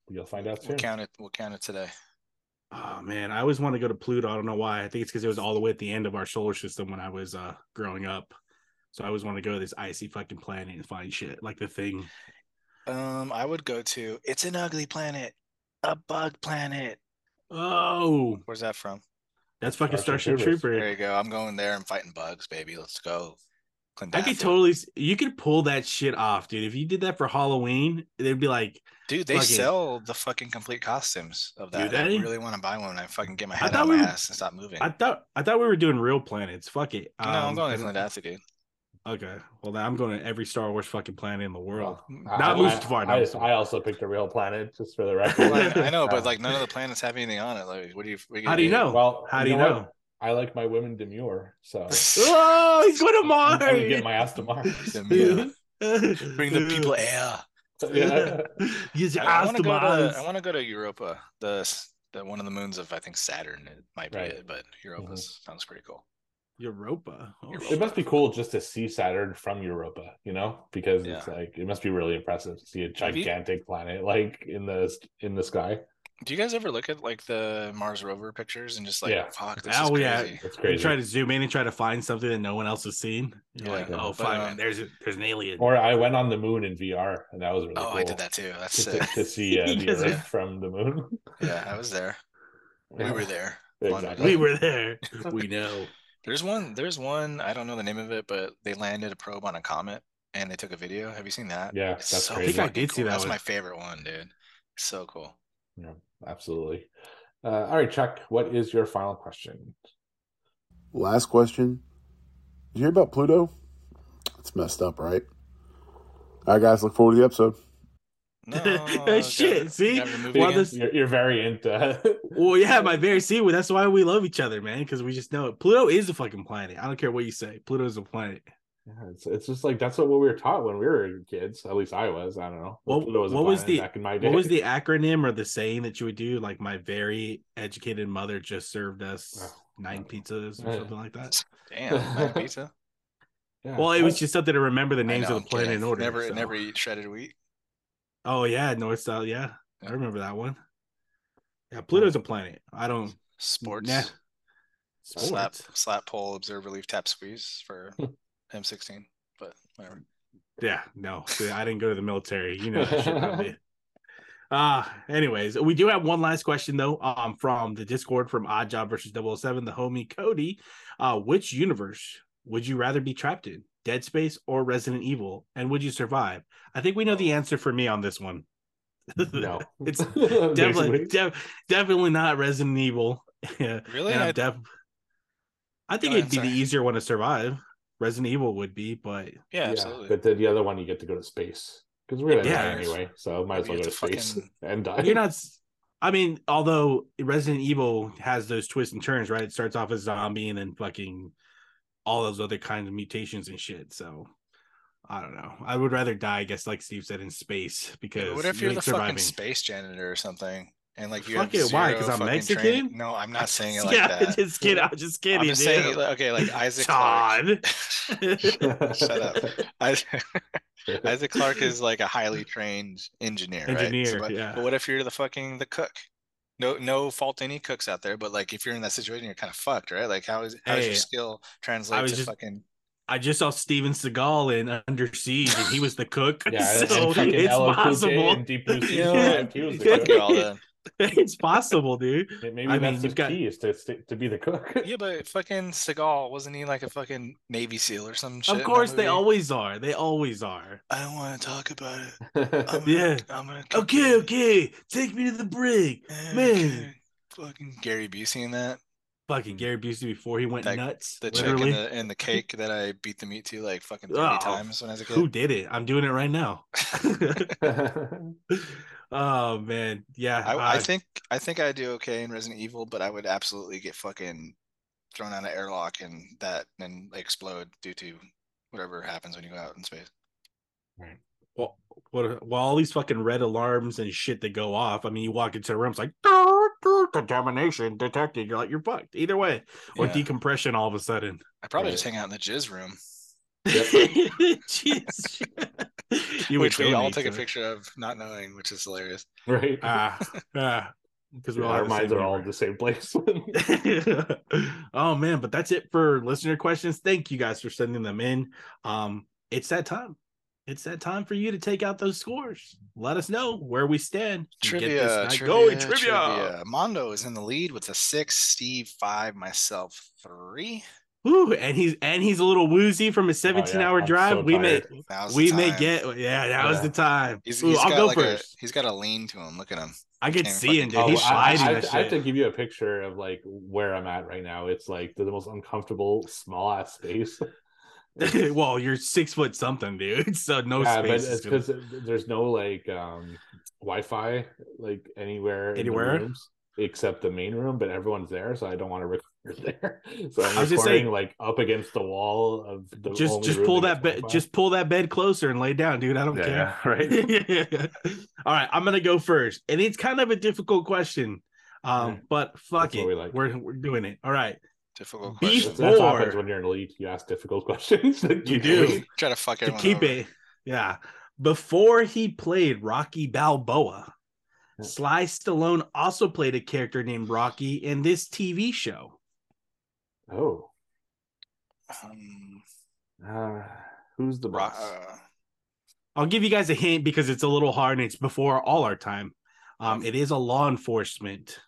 You'll find out soon. We'll count it today. Oh man, I always want to go to Pluto. I don't know why. I think it's because it was all the way at the end of our solar system when I was growing up. So I always want to go to this icy fucking planet and find shit like The Thing. I would go to. It's an ugly planet, a bug planet. Oh, where's that from? That's fucking Starship Trooper. There you go. I'm going there and fighting bugs, baby. Let's go. I could totally. You could pull that shit off, dude. If you did that for Halloween, they'd be like, dude, they fucking sell the fucking complete costumes of that. Dude, I really want to buy one. I fucking get my head out of my ass and stop moving. I thought we were doing real planets. Fuck it. No, I'm going to Atlantis, dude. Okay, well then I'm going to every Star Wars fucking planet in the world. Well, not Mustafar. I also picked a real planet, just for the record. Well, I know, but like none of the planets have anything on it. Like, how do you know? Well, how do you know? What? I like my women demure. So oh, he's going to Mars. I'm gonna get my ass to Mars. Demure. Bring the people air. Yeah. I want to go to Europa. The one of the moons of I think Saturn. It might be it, but Europa sounds pretty cool. Europa. Oh, it must be cool just to see Saturn from Europa, you know, because it's like it must be really impressive to see a gigantic planet like in the sky. Do you guys ever look at like the Mars rover pictures and just like fuck, this is crazy. It's crazy. You try to zoom in and try to find something that no one else has seen. You're like, oh, fine, there's an alien. Or I went on the moon in VR, and that was really cool. Oh, I did that too. That's sick to see the Earth from the moon. Yeah, I was there. We were there. Exactly. We were there. We know. There's one, I don't know the name of it, but they landed a probe on a comet and they took a video. Have you seen that? Yeah, that's so crazy. I think I did see that. That's my favorite one, dude. So cool. Yeah, absolutely. All right, Chuck, what is your final question? Last question. Did you hear about Pluto? It's messed up, right? All right, guys, look forward to the episode. No, shit. See, you're very into. Well, yeah, my very see. That's why we love each other, man. Because we just know it. Pluto is a fucking planet. I don't care what you say. Pluto is a planet. Yeah, it's just like that's what we were taught when we were kids. At least I was. I don't know. Well, Pluto was back in my day. What was the acronym or the saying that you would do? Like my very educated mother just served us 9 pizzas or something like that. Damn, 9 pizza. Yeah, well, it was just something to remember the names of the planet in order. Never eat shredded wheat. Oh yeah, North South. Yeah, I remember that one. Yeah, Pluto's a planet. I don't sports. Nah. Slap pole, observe, relief, tap, squeeze for M16. But whatever. Yeah, no, I didn't go to the military. You know. That shit probably. Anyways, we do have one last question though. From the Discord, from Odd Job versus 007, the homie Cody. Which universe would you rather be trapped in? Dead Space or Resident Evil, and would you survive? I think we know the answer for me on this one. No, it's definitely not Resident Evil. Really? I think it'd be the easier one to survive. Resident Evil would be, but yeah, absolutely. But the other one, you get to go to space because we're gonna die anyway, so might as well go to space and die. You're not. I mean, although Resident Evil has those twists and turns, right? It starts off as zombie and then fucking all those other kinds of mutations and shit. So I don't know. I would rather die, I guess, like Steve said, in space because what if you're the fucking space janitor or something? And like you have why? Because I'm Mexican. No, I'm not saying it like that. Just kidding. I'm just kidding. I'm just saying, okay, like Isaac Todd. Clarke. Shut up. Isaac Clarke is like a highly trained engineer, right? So, but what if you're the cook? No fault to any cooks out there, but like if you're in that situation, you're kind of fucked, right? Like how is your skill translate to fucking? I just saw Steven Seagal in Under Siege, and he was the cook. Yeah, so it's possible. It's possible, dude. Maybe the key is to be the cook. Yeah, but fucking Seagal, wasn't he like a fucking Navy SEAL or some shit? Of course, they always are. They always are. I don't want to talk about it. Okay. Take me to the brig, man. Fucking Gary Busey in that. Fucking Gary Busey before he went nuts. The chick and the cake that I beat the meat to like fucking 30 times when I was a kid. Who did it? I'm doing it right now. Oh man, yeah. I think I do okay in Resident Evil, but I would absolutely get fucking thrown out of airlock and explode due to whatever happens when you go out in space. Right. Well, all these fucking red alarms and shit that go off. I mean, you walk into a room, it's like contamination detected. You're like, you're fucked either way, or decompression all of a sudden. I probably just hang out in the jizz room. Jizz. Which we all took a picture of, not knowing, which is hilarious. Right. because we all have minds are all in the same place. Oh man, but that's it for listener questions. Thank you guys for sending them in. It's that time. It's that time for you to take out those scores. Let us know where we stand. Trivia. Mondo is in the lead with a 6, Steve 5, myself 3. Ooh, and he's a little woozy from his 17-hour drive. So we may get the time. He's I'll go like first. He's got a lean to him. Look at him. I could see him, dude. He's sliding. I have to give you a picture of like where I'm at right now. It's like the most uncomfortable small ass space. Well, you're 6 foot something, dude. So space. But it's because there's no like Wi-Fi like anywhere in the rooms except the main room, but everyone's there, so I don't want to record there. So I'm recording like up against the wall of the pull that bed closer and lay down, dude. I don't care. Yeah, right. All right, I'm gonna go first, and it's kind of a difficult question, but fuck it, we're doing it. All right. Difficult questions. That's what happens when you're in the lead. You ask difficult questions. You do. Try to fuck everyone over. Yeah. Before he played Rocky Balboa, Sly Stallone also played a character named Rocky in this TV show. Oh. Who's the boss? I'll give you guys a hint because it's a little hard and it's before all our time. It is a law enforcement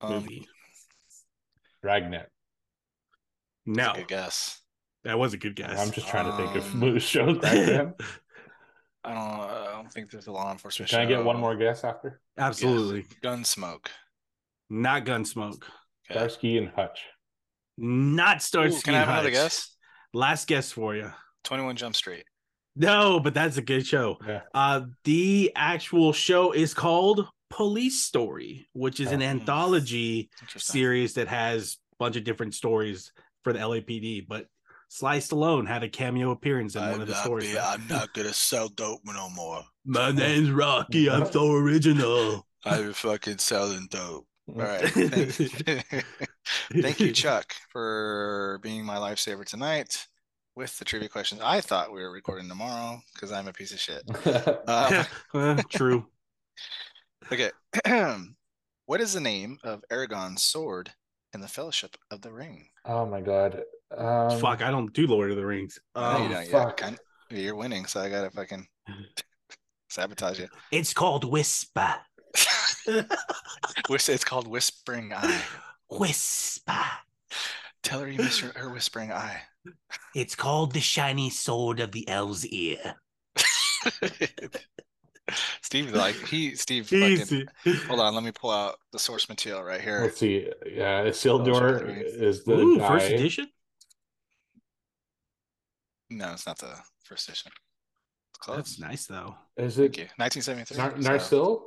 movie. Dragnet. No. That's a good guess. That was a good guess. I'm just trying to think of movies shows Dragnet. I don't think there's a law enforcement show. Can I get one more guess after? Absolutely. Yes. Gunsmoke. Not Gunsmoke. Okay. Starsky and Hutch. Not Starsky and Hutch. Can I have another guess? Last guess for you. 21 Jump Street. No, but that's a good show. Yeah. The actual show is called Police Story, which is an anthology series that has a bunch of different stories for the LAPD, but Sly Stallone had a cameo appearance in one of the stories. I'm not gonna sell dope no more. My name's Rocky. I'm so original. I'm fucking selling dope. All right. Thank you, Chuck, for being my lifesaver tonight with the trivia questions. I thought we were recording tomorrow because I'm a piece of shit. True. Okay. What is the name of Aragorn's sword in the Fellowship of the Ring? Oh my god. I don't do Lord of the Rings. You're winning, so I gotta fucking sabotage you. It's called Whisper. It's called Whispering Eye. Whisper. Tell her you miss her Whispering Eye. It's called the Shiny Sword of the Elves' Ear. Hold on, let me pull out the source material right here. Let's see. Yeah, Isildur is the guy. First edition? No, it's not the first edition. It's close. That's nice though. Is it 1973? Narsil?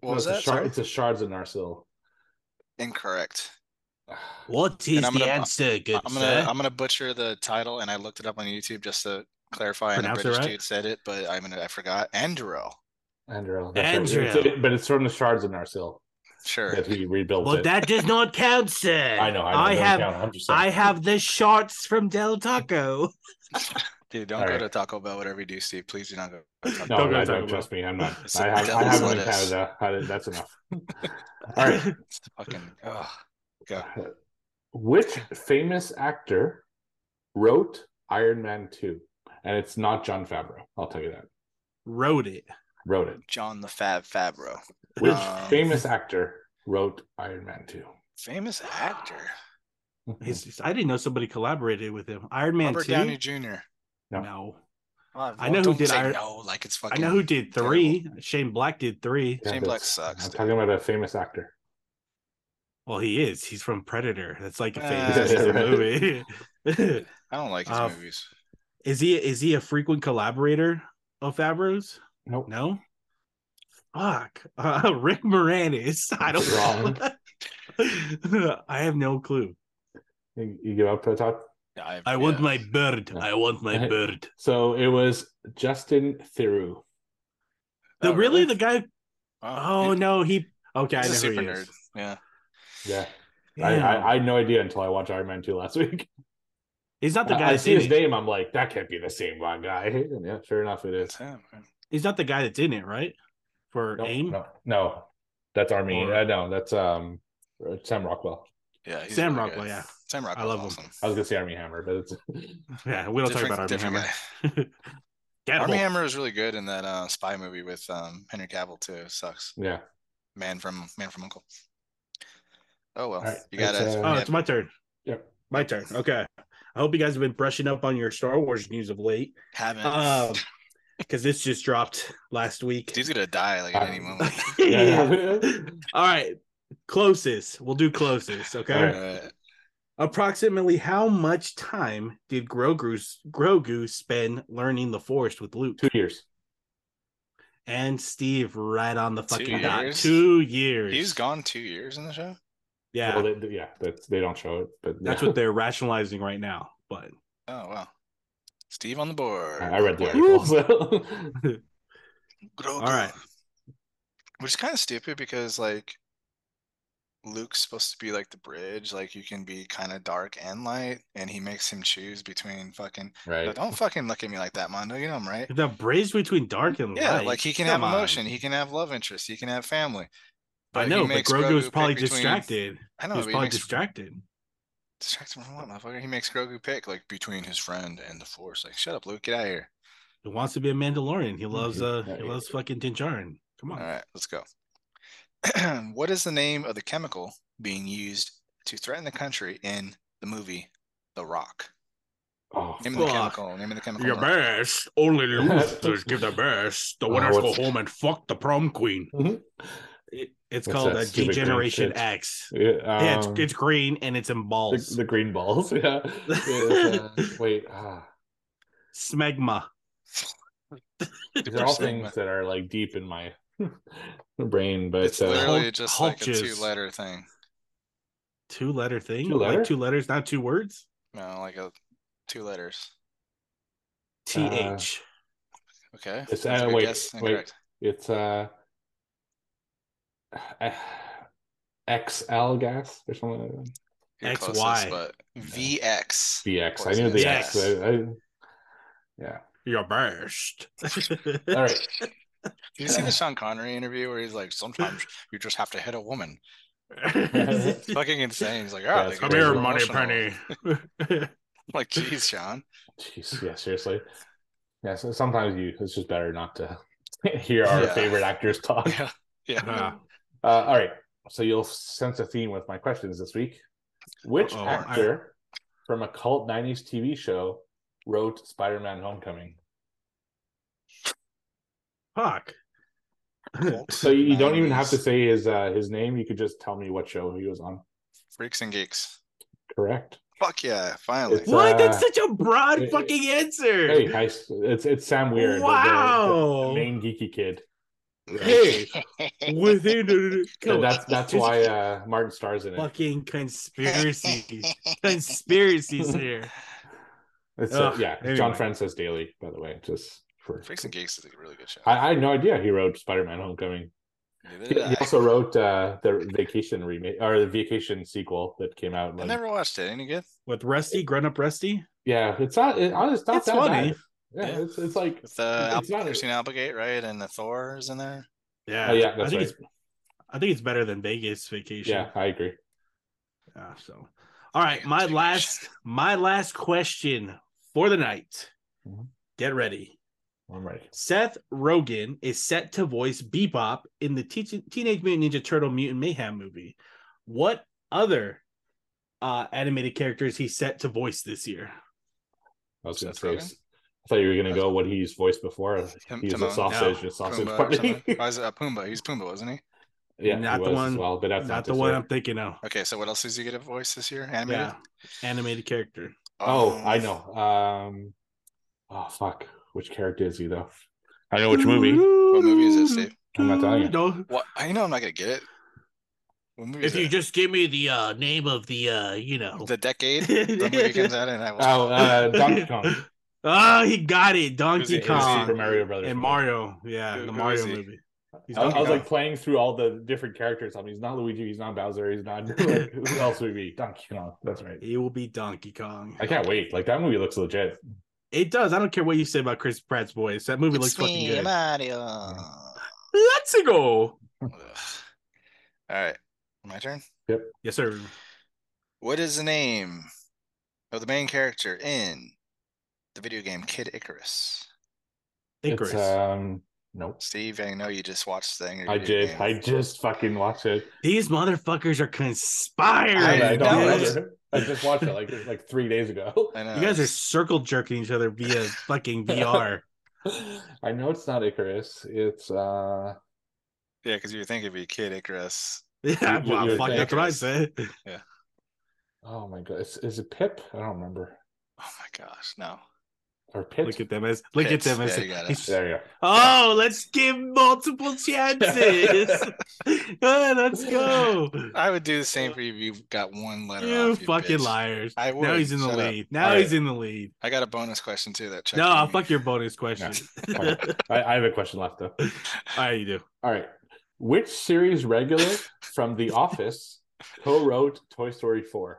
What was that? It's the Shards of Narsil. Incorrect. What is the answer? I'm gonna butcher the title, and I looked it up on YouTube just to clarify, and the British dude said it, but I forgot. Anduril. Right. But it's from the Shards of Narsil. Sure. That he rebuilt. Well, that does not count, sir. I know. I have the shards from Del Taco. Dude, don't go to Taco Bell. Whatever you do, Steve, please do not go. Don't trust me. I'm not. I have one in Canada. That's enough. All right. Which famous actor wrote Iron Man 2? And it's not John Favreau. I'll tell you that. Wrote it. John the Fab Favreau. Which famous actor wrote Iron Man 2? Famous actor? I didn't know somebody collaborated with him. Iron Man 2? Robert Downey Jr. No. Well, I know who did Iron Man. I know who did 3. Terrible. Shane Black did 3. Yeah, Shane Black sucks. I'm talking about a famous actor. Well, he is. He's from Predator. That's like a famous movie. I don't like his movies. Is he a frequent collaborator of Favreau's? Nope. No? Fuck. Rick Moranis. I don't know. I have no clue. You give up to talk? I want my bird. Yeah. I want my bird. So it was Justin Theroux. Really? The guy? Oh, no. He's I know super who he is. Nerd. Yeah. I had no idea until I watched Iron Man 2 last week. He's not the guy. I see his name. I'm like, that can't be the same one guy. And yeah, sure enough, it is. He's not the guy that's in it, right? For AIM? No. That's Armin. I know. That's Sam Rockwell. Yeah, Sam Rockwell. Good. Yeah, Sam Rockwell. I love him. I was gonna say Armie Hammer, but it's yeah, we don't talk about Armie Hammer. Armie Hammer is really good in that spy movie with Henry Cavill too. Sucks. Yeah, Man from Uncle. Oh well, right. You got it. Oh, it's my turn. Yep, my turn. Okay, I hope you guys have been brushing up on your Star Wars news of late. Haven't. Because this just dropped last week. Dude's gonna die like at any moment. Yeah. All right. Closest. We'll do closest. Okay. Right. Approximately how much time did Grogu spend learning the Force with Luke? 2 years. And Steve, right on the fucking dot. 2 years. He's gone 2 years in the show. Yeah. Well, they don't show it, but that's what they're rationalizing right now. But oh wow. Steve on the board. I read the article. So. All right. Which is kind of stupid because, like, Luke's supposed to be, like, the bridge. Like, you can be kind of dark and light, and he makes him choose between fucking... Right. Like, don't fucking look at me like that, Mondo. You know I'm right. The bridge between dark and light. Yeah, like, he can have emotion. He can have love interest. He can have family. But I know, but Grogu was probably distracted. I know, he was probably distracted. Distracted from what, motherfucker? He makes Grogu pick, like, between his friend and the Force. Like, shut up, Luke. Get out of here. He wants to be a Mandalorian. He loves loves fucking Din Djarin. Come on. All right, let's go. What is the name of the chemical being used to threaten the country in the movie The Rock? Oh, name of the chemical. Your best. Only the losers give the best. The winners go home and fuck the prom queen. Mm-hmm. It's called a Degeneration X. Yeah, it's green and it's in balls. The green balls, yeah. Smegma. These are all things that are like deep in my brain, but it's literally just like a two-letter thing. Two-letter thing? Like 2 letters, not 2 words? No, like 2 letters. TH. Okay. It's wait. It's XL gas or something like that. You're XY, closest, but VX. VX. I knew the X. Yeah. You're burst. All right. Did you see the Sean Connery interview where he's like, sometimes you just have to hit a woman? It's fucking insane. He's like, all right, come here, money penny. Like, geez, Sean. Jeez, yeah, seriously. Yeah, so sometimes it's just better not to hear our favorite actors talk. Yeah. All right. So you'll sense a theme with my questions this week. Which actor from a cult 90s TV show wrote Spider-Man Homecoming? Fuck. So you don't even have to say his name. You could just tell me what show he was on. Freaks and Geeks. Correct. Fuck yeah, finally. What? That's such a broad fucking answer. Hey, it's Sam Weir. Wow. The main geeky kid. Hey, within that's why Martin Starr's in it. Fucking conspiracies here. It's anyway. John Francis Daly, by the way, just for Freaks and Geeks is a really good show. I had no idea he wrote Spider-Man Homecoming. He also wrote the Vacation remake or the Vacation sequel that came out. I never watched it. Any good? With Rusty, grown up Rusty. Yeah, it's not. It's that funny. Bad. Yeah, it's like Christina Applegate, right? And the Thor is in there. Yeah, that's right. I think it's better than Vegas Vacation. Yeah, I agree. So, all right, my last question for the night. Mm-hmm. Get ready. I'm ready. Seth Rogen is set to voice Bebop in the Teenage Mutant Ninja Turtle Mutant Mayhem movie. What other animated characters he's set to voice this year? I was going to say. I thought you were going to go what he's voiced before. He's a sausage. No. A sausage Pumbaa party. Pumbaa. He's Pumbaa, isn't he? Yeah, not the one. Well, but not the one I'm thinking of. Okay, so what else does he get a voice this year? Animated? Yeah. Animated character. Oh, I know. Fuck. Which character is he, though? I know which movie. What movie is this, Steve? I'm not telling you. No. What? I know I'm not going to get it. If you just give me the name of the, The decade? The movie comes out and I will. Donkey Kong. Oh, he got it. Donkey Kong from Mario Brothers and Mario. Yeah, the Mario movie. I was like playing through all the different characters. I mean, he's not Luigi, he's not Bowser, he's not. Like, who else would be Donkey Kong? That's right. He will be Donkey Kong. I can't wait. Like that movie looks legit. It does. I don't care what you say about Chris Pratt's voice. That movie looks fucking good. Mario. Let's go. All right. My turn? Yep. Yes, sir. What is the name of the main character in the video game Kid Icarus? Icarus. It's, nope. Steve, I know you just watched the thing. I just fucking watched it. These motherfuckers are conspiring. I just watched it like 3 days ago. I know. You guys are circle jerking each other via fucking VR. I know it's not Icarus. It's yeah, because you were thinking it'd be Kid Icarus. Yeah, well, fuck, that's what I said. Yeah. Oh my god, is it Pip? I don't remember. Oh my gosh, no. Or Pip. Look at them as there you go. Oh, let's give multiple chances. Oh, let's go. I would do the same for you if you got one letter. You off, fucking bitch. Liars. I would. Now he's in the lead. Now he's in the lead. I got a bonus question too. That checked no, me. Fuck your bonus question. No. I have a question left though. All right, you do. All right. Which series regular from The Office co-wrote Toy Story 4?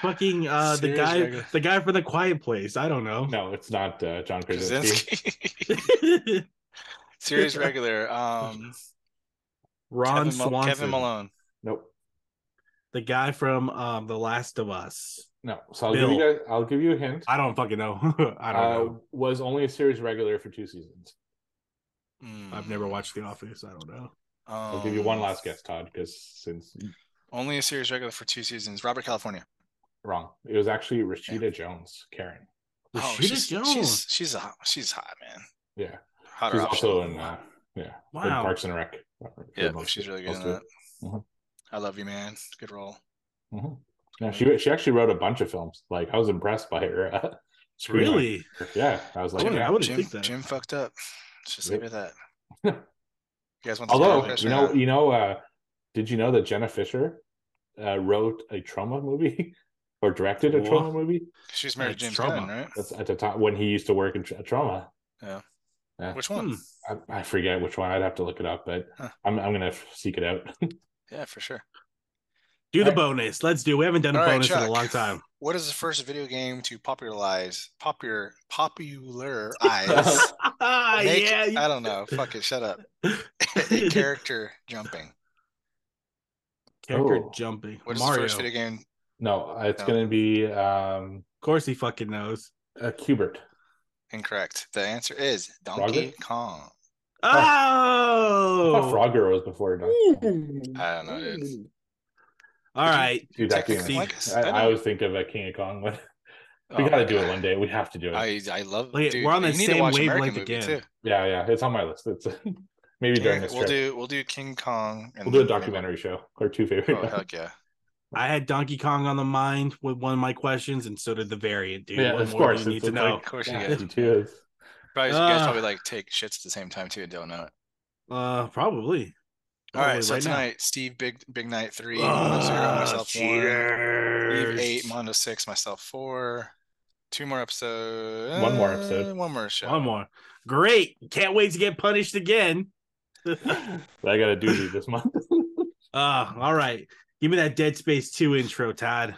Fucking the guy from The Quiet Place. I don't know. No, it's not John Krasinski. Series regular. Ron Swanson. Kevin Malone. Nope. The guy from The Last of Us. No. So I'll give you a hint. I don't fucking know. I don't know. Was only a series regular for 2 seasons. I've never watched The Office. I don't know. I'll give you one last guess, Todd, because since only a series regular for 2 seasons, Robert California. Wrong. It was actually Rashida Jones, Karen. Rashida Jones. She's hot, man. Yeah. She's also in in Parks and Rec. Yeah, she's really good in that. Mm-hmm. I love you, man. Good role. Mm-hmm. Yeah, she actually wrote a bunch of films. Like I was impressed by her. Really? Yeah. I was like, I wouldn't think that. Jim fucked up. Just leave it at that. You guys want to did you know that Jenna Fisher wrote a trauma movie or directed a trauma movie? She's married to James Gunn, right? That's at the time when he used to work in trauma. Yeah. Which one? I forget which one. I'd have to look it up, but I'm gonna seek it out. Yeah, for sure. Do the bonus. Let's do. We haven't done a bonus in a long time. What is the first video game to popularize? I don't know. Fuck it. Shut up. Character jumping. Character jumping. What is the first video game? No, it's going to be. Of course, he fucking knows. Cubert. Incorrect. The answer is Donkey Kong. Oh! I thought Frogger was before Donkey Kong. I don't know, dude. All right. Dude, I always think of a King of Kong one. We got to do it one day. We have to do it. I love it. We're on the same wavelength again. Too. Yeah, yeah. It's on my list. It's maybe during this trip. We'll do King Kong. And we'll do a documentary show. Our two favorite. Oh, heck yeah. I had Donkey Kong on the mind with one of my questions, and so did the variant, dude. Yeah, of course. You need to know. Of course you guys do. Probably you guys probably like take shits at the same time too and don't know it. Probably. All right, so tonight, Steve, big night 3, Mondo 0, myself 1, Steve 8, Mondo 6, myself 4, 2 more episodes, 1 more episode, 1 more show, 1 more. Great, can't wait to get punished again. I got a doozy this month. All right, give me that Dead Space 2 intro, Todd.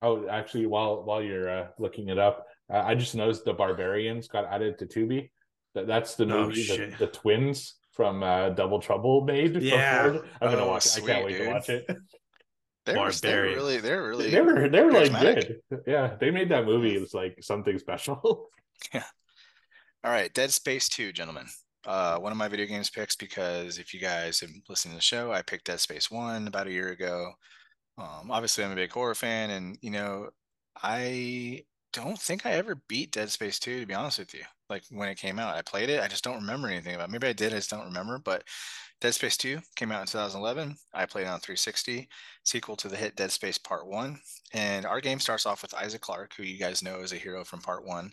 Oh, actually, while you're looking it up, I just noticed the Barbarians got added to Tubi. That's the movie, the twins. From Double Trouble made. Yeah, I'm gonna watch. Sweet, I can't wait to watch it. They were like good. Yeah, they made that movie. It was like something special. Yeah. All right, Dead Space 2, gentlemen. One of my video games picks because if you guys have listened to the show, I picked Dead Space 1 about a year ago. Obviously, I'm a big horror fan, and I don't think I ever beat Dead Space 2, to be honest with you. Like when it came out, I played it. I just don't remember anything about it. Maybe I did, I just don't remember. But Dead Space 2 came out in 2011. I played it on 360, sequel to the hit Dead Space Part 1. And our game starts off with Isaac Clarke, who you guys know is a hero from Part 1.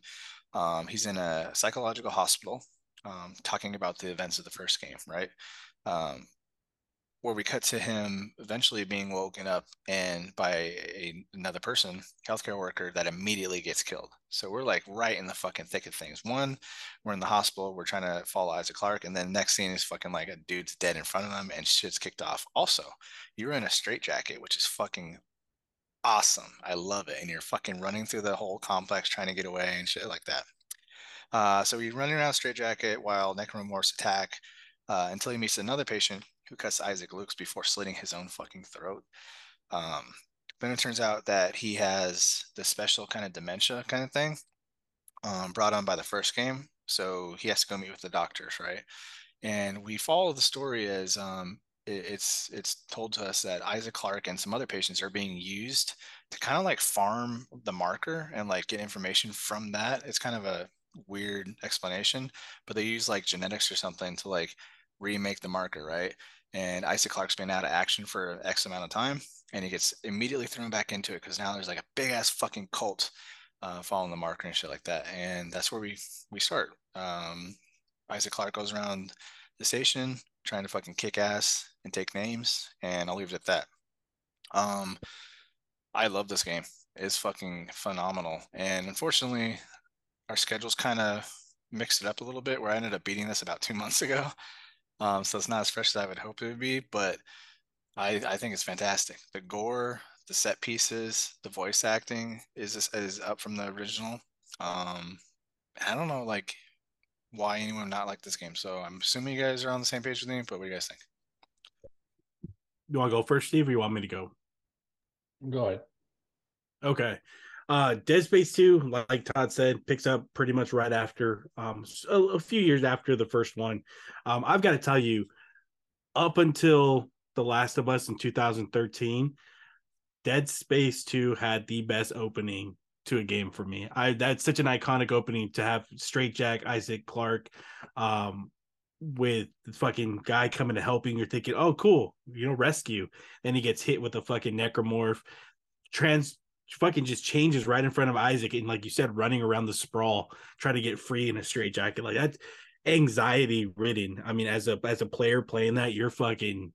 He's in a psychological hospital talking about the events of the first game, right? Where we cut to him eventually being woken up and by another person, healthcare worker, that immediately gets killed. So we're like right in the fucking thick of things. One, we're in the hospital, we're trying to follow Isaac Clarke, and then next scene is fucking like a dude's dead in front of him and shit's kicked off. Also, you're in a straitjacket, which is fucking awesome. I love it. And you're fucking running through the whole complex trying to get away and shit like that. So you're running around straitjacket while necromorphs attack. until he meets another patient who cuts Isaac Luke's before slitting his own fucking throat. Then it turns out that he has the special kind of dementia kind of thing brought on by the first game. So he has to go meet with the doctors, right? And we follow the story as it's told to us that Isaac Clarke and some other patients are being used to kind of like farm the marker and like get information from that. It's kind of a weird explanation, but they use like genetics or something to like remake the marker, right? And Isaac Clarke's been out of action for X amount of time, and he gets immediately thrown back into it because now there's like a big ass fucking cult following the marker and shit like that. And that's where we start. Isaac Clarke goes around the station trying to fucking kick ass and take names, and I'll leave it at that. I love this game. It's fucking phenomenal. And unfortunately, our schedules kind of mixed it up a little bit, where I ended up beating this about 2 months ago. So it's not as fresh as I would hope it would be, but I think it's fantastic. The gore, the set pieces, the voice acting is up from the original. I don't know, like, why anyone would not like this game. So I'm assuming you guys are on the same page with me, but what do you guys think? You want to go first, Steve, or you want me to go? Go ahead. Okay. Dead Space 2, like Todd said, picks up pretty much right after, a few years after the first one. I've got to tell you, up until The Last of Us in 2013, Dead Space 2 had the best opening to a game for me. That's such an iconic opening to have Straightjack, Isaac Clarke, with the fucking guy coming to help him. You're thinking, oh, cool, rescue. Then he gets hit with a fucking necromorph. Fucking just changes right in front of Isaac, and like you said, running around the sprawl trying to get free in a straitjacket. Like, that's anxiety ridden. I mean, as a player playing that, you're feeling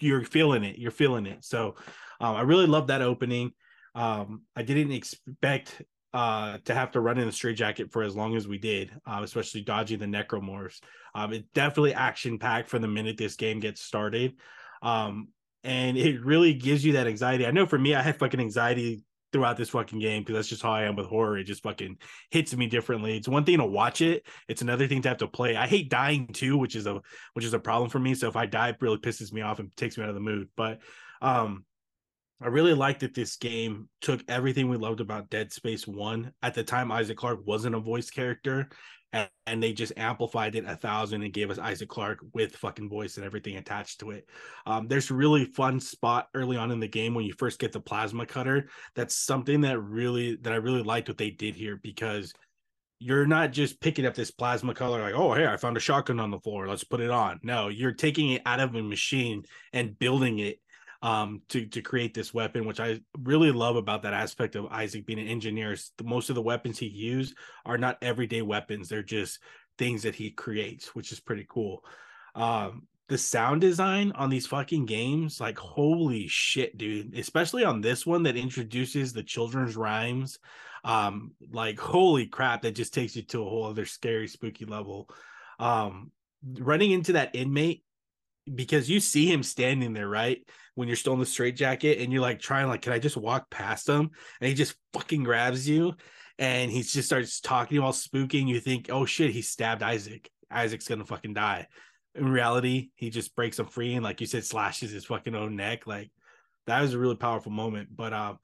it. You're feeling it. So I really love that opening. I didn't expect to have to run in the straitjacket for as long as we did, especially dodging the necromorphs. It definitely action packed from the minute this game gets started, and it really gives you that anxiety. I know for me, I had fucking anxiety throughout this fucking game, because that's just how I am with horror. It just fucking hits me differently. It's one thing to watch it. It's another thing to have to play. I hate dying too, which is a problem for me. So if I die, it really pisses me off and takes me out of the mood. But I really liked that this game took everything we loved about Dead Space 1. At the time, Isaac Clarke wasn't a voice character, and they just amplified it 1,000 and gave us Isaac Clarke with fucking voice and everything attached to it. There's a really fun spot early on in the game when you first get the plasma cutter. That's something that I really liked what they did here, because you're not just picking up this plasma color like, oh, hey, I found a shotgun on the floor, let's put it on. No, you're taking it out of a machine and building it to create this weapon, which I really love about that aspect of Isaac being an engineer. Most of the weapons he used are not everyday weapons. They're just things that he creates, which is pretty cool. The sound design on these fucking games, like, holy shit, dude, especially on this one that introduces the children's rhymes. Like, holy crap, that just takes you to a whole other scary, spooky level. Running into that inmate, because you see him standing there, right? When you're still in the straitjacket, and you're like trying, like, can I just walk past him? And he just fucking grabs you, and he just starts talking to you all spooky. And you think, oh shit, he stabbed Isaac. Isaac's gonna fucking die. In reality, he just breaks him free, and like you said, slashes his fucking own neck. Like, that was a really powerful moment. But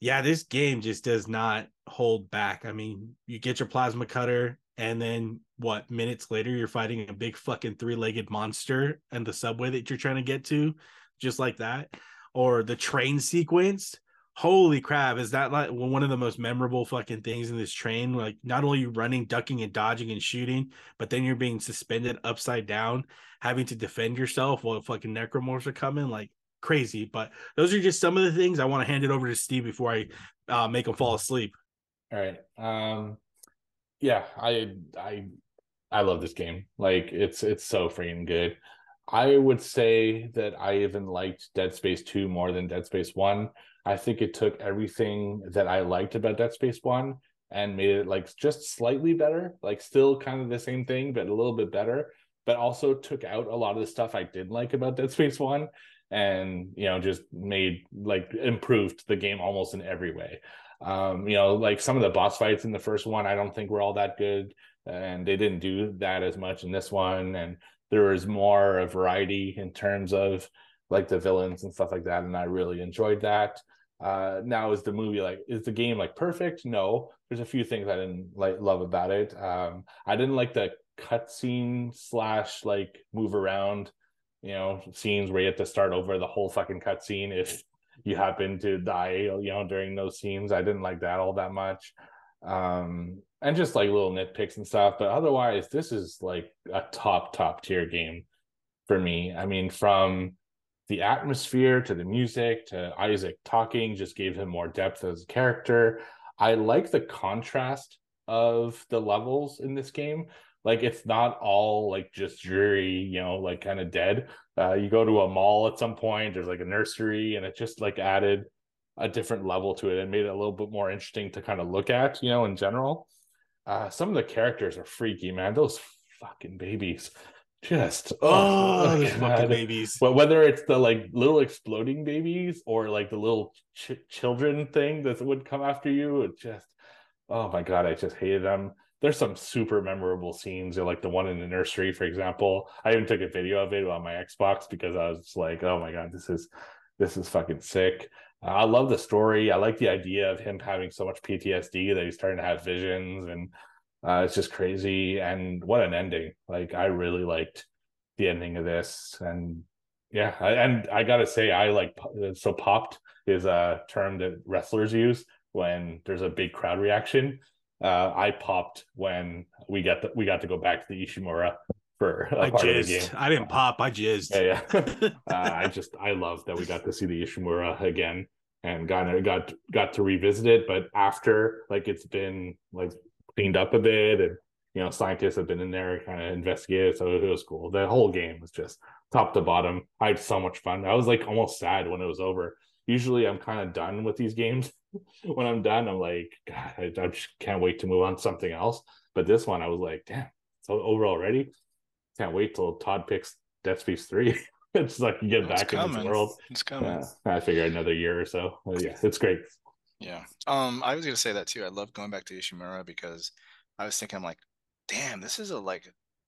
yeah, this game just does not hold back. I mean, you get your plasma cutter, and then what, minutes later, you're fighting a big fucking three-legged monster and the subway that you're trying to get to, just like that. Or the train sequence. Holy crap, is that like one of the most memorable fucking things in this train? Like, not only you running, ducking, and dodging and shooting, but then you're being suspended upside down, having to defend yourself while fucking necromorphs are coming. Like, crazy. But those are just some of the things. I want to hand it over to Steve before I make him fall asleep. All right. Yeah, I love this game. Like, it's so freaking good. I would say that I even liked Dead Space 2 more than Dead Space 1. I think it took everything that I liked about Dead Space 1 and made it like just slightly better, like still kind of the same thing, but a little bit better, but also took out a lot of the stuff I didn't like about Dead Space 1 and, just made, like, improved the game almost in every way. Like, some of the boss fights in the first one, I don't think were all that good, and they didn't do that as much in this one. And there was more a variety in terms of like the villains and stuff like that, and I really enjoyed that. Now, is the movie like, is the game like perfect? No, there's a few things I didn't like love about it. I didn't like the cutscene slash like move around, you know, scenes where you have to start over the whole fucking cutscene if you happen to die, you know, during those scenes. I didn't like that all that much. And just like little nitpicks and stuff, but otherwise this is like a top tier game for me. I mean, from the atmosphere to the music to Isaac talking, just gave him more depth as a character. I like the contrast of the levels in this game. Like, it's not all like just dreary, you know, like kind of dead. You go to a mall at some point, there's like a nursery, and it just like added a different level to it and made it a little bit more interesting to kind of look at, you know, in general. Some of the characters are freaky, man. Those fucking babies. Just, oh, those fucking babies. But whether it's the like little exploding babies or like the little children thing that would come after you, it just, oh my God, I just hated them. There's some super memorable scenes, like the one in the nursery, for example. I even took a video of it on my Xbox because I was like, oh my God, this is fucking sick. I love the story. I like the idea of him having so much PTSD that he's starting to have visions, and it's just crazy. And what an ending. Like, I really liked the ending of this. And yeah, I gotta say, I like, so popped is a term that wrestlers use when there's a big crowd reaction. I popped when we got to go back to the Ishimura for a part of the game. I didn't pop, I jizzed. Yeah. I love that we got to see the Ishimura again and got to revisit it. But after, like, it's been like cleaned up a bit, and you know, scientists have been in there kind of investigated, so it was cool. The whole game was just top to bottom. I had so much fun. I was like almost sad when it was over. Usually I'm kind of done with these games. When I'm done, I'm like, God, I just can't wait to move on to something else. But this one, I was like, damn, it's over already. Can't wait till Todd picks Dead Space 3. It's just like you get back in this world. It's coming. I figure another year or so. But yeah, it's great. Yeah. I was going to say that too. I love going back to Ishimura because I was thinking, I'm like, damn, this is a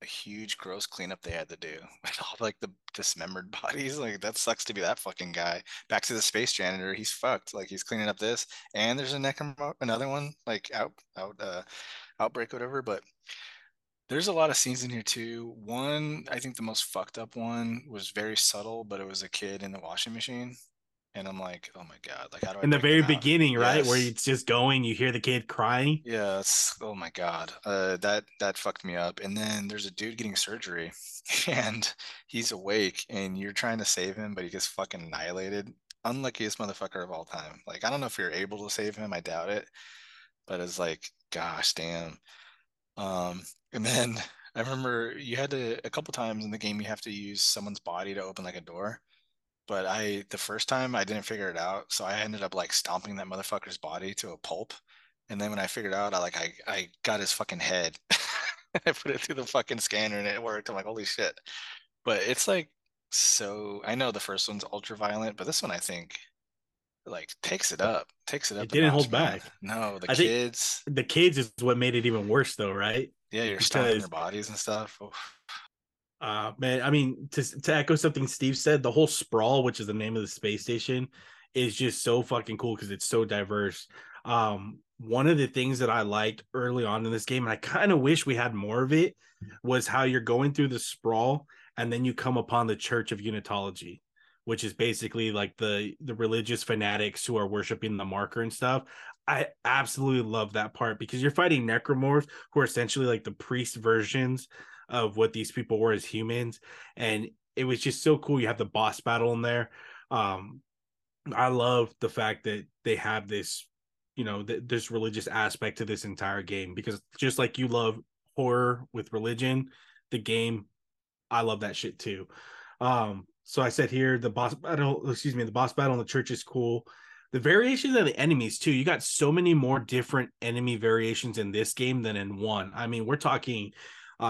huge gross cleanup they had to do with all like the dismembered bodies. Like, that sucks to be that fucking guy. Back to the space janitor, he's fucked. Like, he's cleaning up this, and there's another one, like outbreak, whatever. But there's a lot of scenes in here too. One, I think the most fucked up one was very subtle, but it was a kid in the washing machine. And I'm like, oh my God, like, how do I? In the very beginning, right? Yes. Where it's just going, you hear the kid crying. Yes. Oh my God. That fucked me up. And then there's a dude getting surgery and he's awake and you're trying to save him, but he gets fucking annihilated. Unluckiest motherfucker of all time. Like, I don't know if you're able to save him. I doubt it. But it's like, gosh, damn. And then I remember you had to, a couple times in the game, you have to use someone's body to open like a door. But the first time I didn't figure it out, so I ended up like stomping that motherfucker's body to a pulp, and then when I figured out, I got his fucking head. I put it through the fucking scanner and it worked. I'm like, holy shit! But it's like, so I know the first one's ultra violent, but this one I think like takes it up. It didn't hold back. No, the kids is what made it even worse, though, right? Yeah, you're stomping their bodies and stuff. Oof. Man, I mean, to echo something Steve said, the whole sprawl, which is the name of the space station, is just so fucking cool because it's so diverse. One of the things that I liked early on in this game, and I kind of wish we had more of it, was how you're going through the sprawl and then you come upon the Church of Unitology, which is basically like the religious fanatics who are worshiping the marker and stuff. I absolutely love that part because you're fighting necromorphs who are essentially like the priest versions of what these people were as humans, and it was just so cool. You have the boss battle in there. I love the fact that they have this, you know, this religious aspect to this entire game, because just like you love horror with religion, the game, I love that shit too. So I said here, the boss battle in the church is cool. The variations of the enemies too. You got so many more different enemy variations in this game than in one. I mean, we're talking...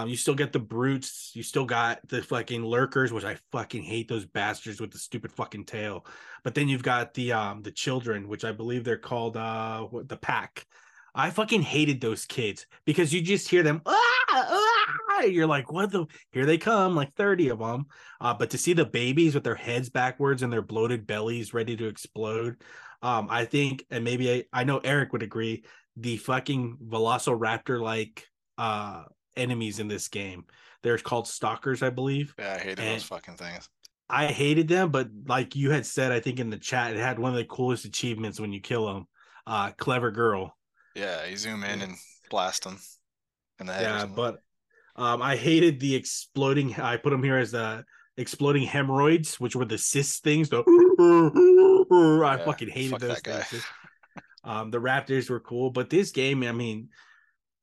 you still get the brutes. You still got the fucking lurkers, which I fucking hate those bastards with the stupid fucking tail. But then you've got the children, which I believe they're called the pack. I fucking hated those kids because you just hear them, ah, ah, hi. You're like, what the? Here they come, like 30 of them. But to see the babies with their heads backwards and their bloated bellies ready to explode, I think, and maybe I know Eric would agree, the fucking Velociraptor-like enemies in this game. They're called stalkers, I believe. Yeah, I hated those fucking things. I hated them, but like you had said, I think in the chat, it had one of the coolest achievements when you kill them. Clever girl. Yeah, you zoom in and blast them in the head. Yeah, but I hated the exploding. I put them here as the exploding hemorrhoids, which were the cyst things. I fucking hated those things. The Raptors were cool, but this game, I mean,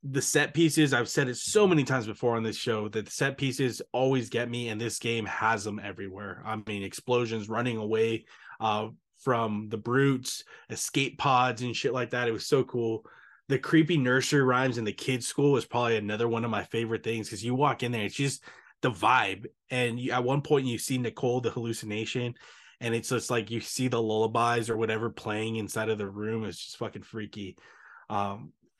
the set pieces, I've said it so many times before on this show that the set pieces always get me, and this game has them everywhere. I mean, explosions, running away from the brutes, escape pods and shit like that. It was so cool. The creepy nursery rhymes in the kids' school is probably another one of my favorite things, because you walk in there, it's just the vibe. And you, at one point you see Nicole, the hallucination, and it's just like you see the lullabies or whatever playing inside of the room. It's just fucking freaky.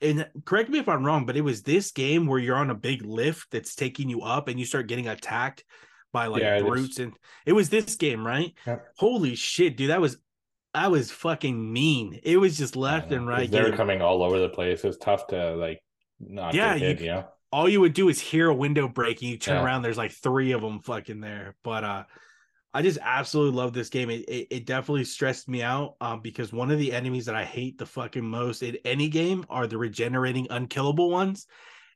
And correct me if I'm wrong, but it was this game where you're on a big lift that's taking you up and you start getting attacked by brutes. And it was this game, right? Yep. Holy shit, dude. That was fucking mean. It was just left and right. They were coming all over the place. It was tough to not get hit, you know? All you would do is hear a window break and you turn around. There's like three of them fucking there. But I just absolutely love this game. It definitely stressed me out because one of the enemies that I hate the fucking most in any game are the regenerating unkillable ones.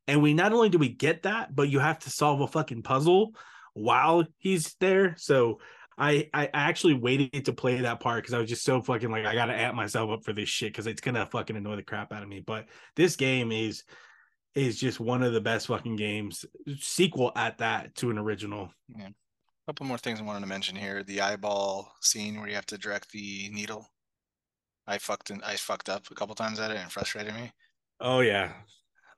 And we not only do we get that, but you have to solve a fucking puzzle while he's there. So I actually waited to play that part because I was just so fucking like, I got to amp myself up for this shit because it's going to fucking annoy the crap out of me. But this game is just one of the best fucking games. Sequel at that to an original. Yeah. A couple more things I wanted to mention here. The eyeball scene where you have to direct the needle. I fucked up a couple times at it and it frustrated me. Oh, yeah.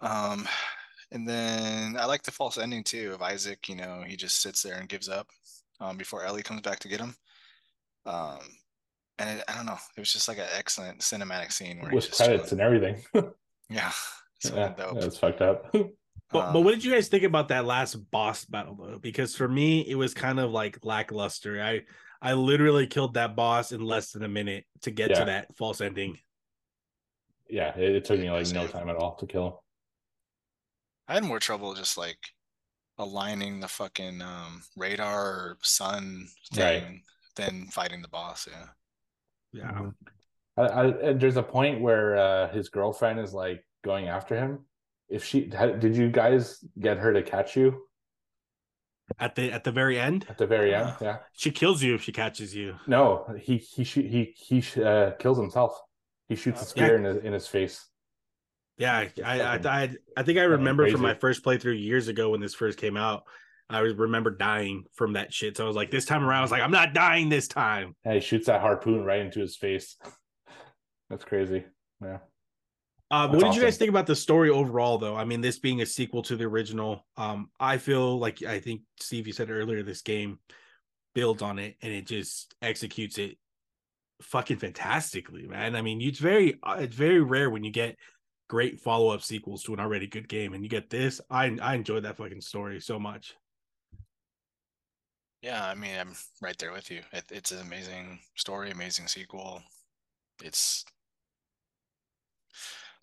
And then I like the false ending, too, of Isaac. You know, he just sits there and gives up before Ellie comes back to get him. And I don't know. It was just like an excellent cinematic scene. Where with credits and everything. Yeah. Dope. That was fucked up. But what did you guys think about that last boss battle, though? Because for me, it was kind of like lackluster. I literally killed that boss in less than a minute to get to that false ending. Yeah, it took me like no time at all to kill him. I had more trouble just like aligning the fucking radar sun thing than fighting the boss. Yeah. I there's a point where his girlfriend is like going after him. Did you guys get her to catch you at the very end? At the very end, yeah. She kills you if she catches you. No, he kills himself. He shoots a spear in his face. Yeah, I think I remember from my first playthrough years ago when this first came out. I remember dying from that shit. So I was like, this time around, I was like, I'm not dying this time. And he shoots that harpoon right into his face. That's crazy. Yeah. What did you guys think about the story overall, though? I mean, this being a sequel to the original, I feel like, I think, Steve, you said earlier, this game builds on it, and it just executes it fucking fantastically, man. I mean, it's very rare when you get great follow-up sequels to an already good game, and you get this. I enjoyed that fucking story so much. Yeah, I mean, I'm right there with you. It's an amazing story, amazing sequel.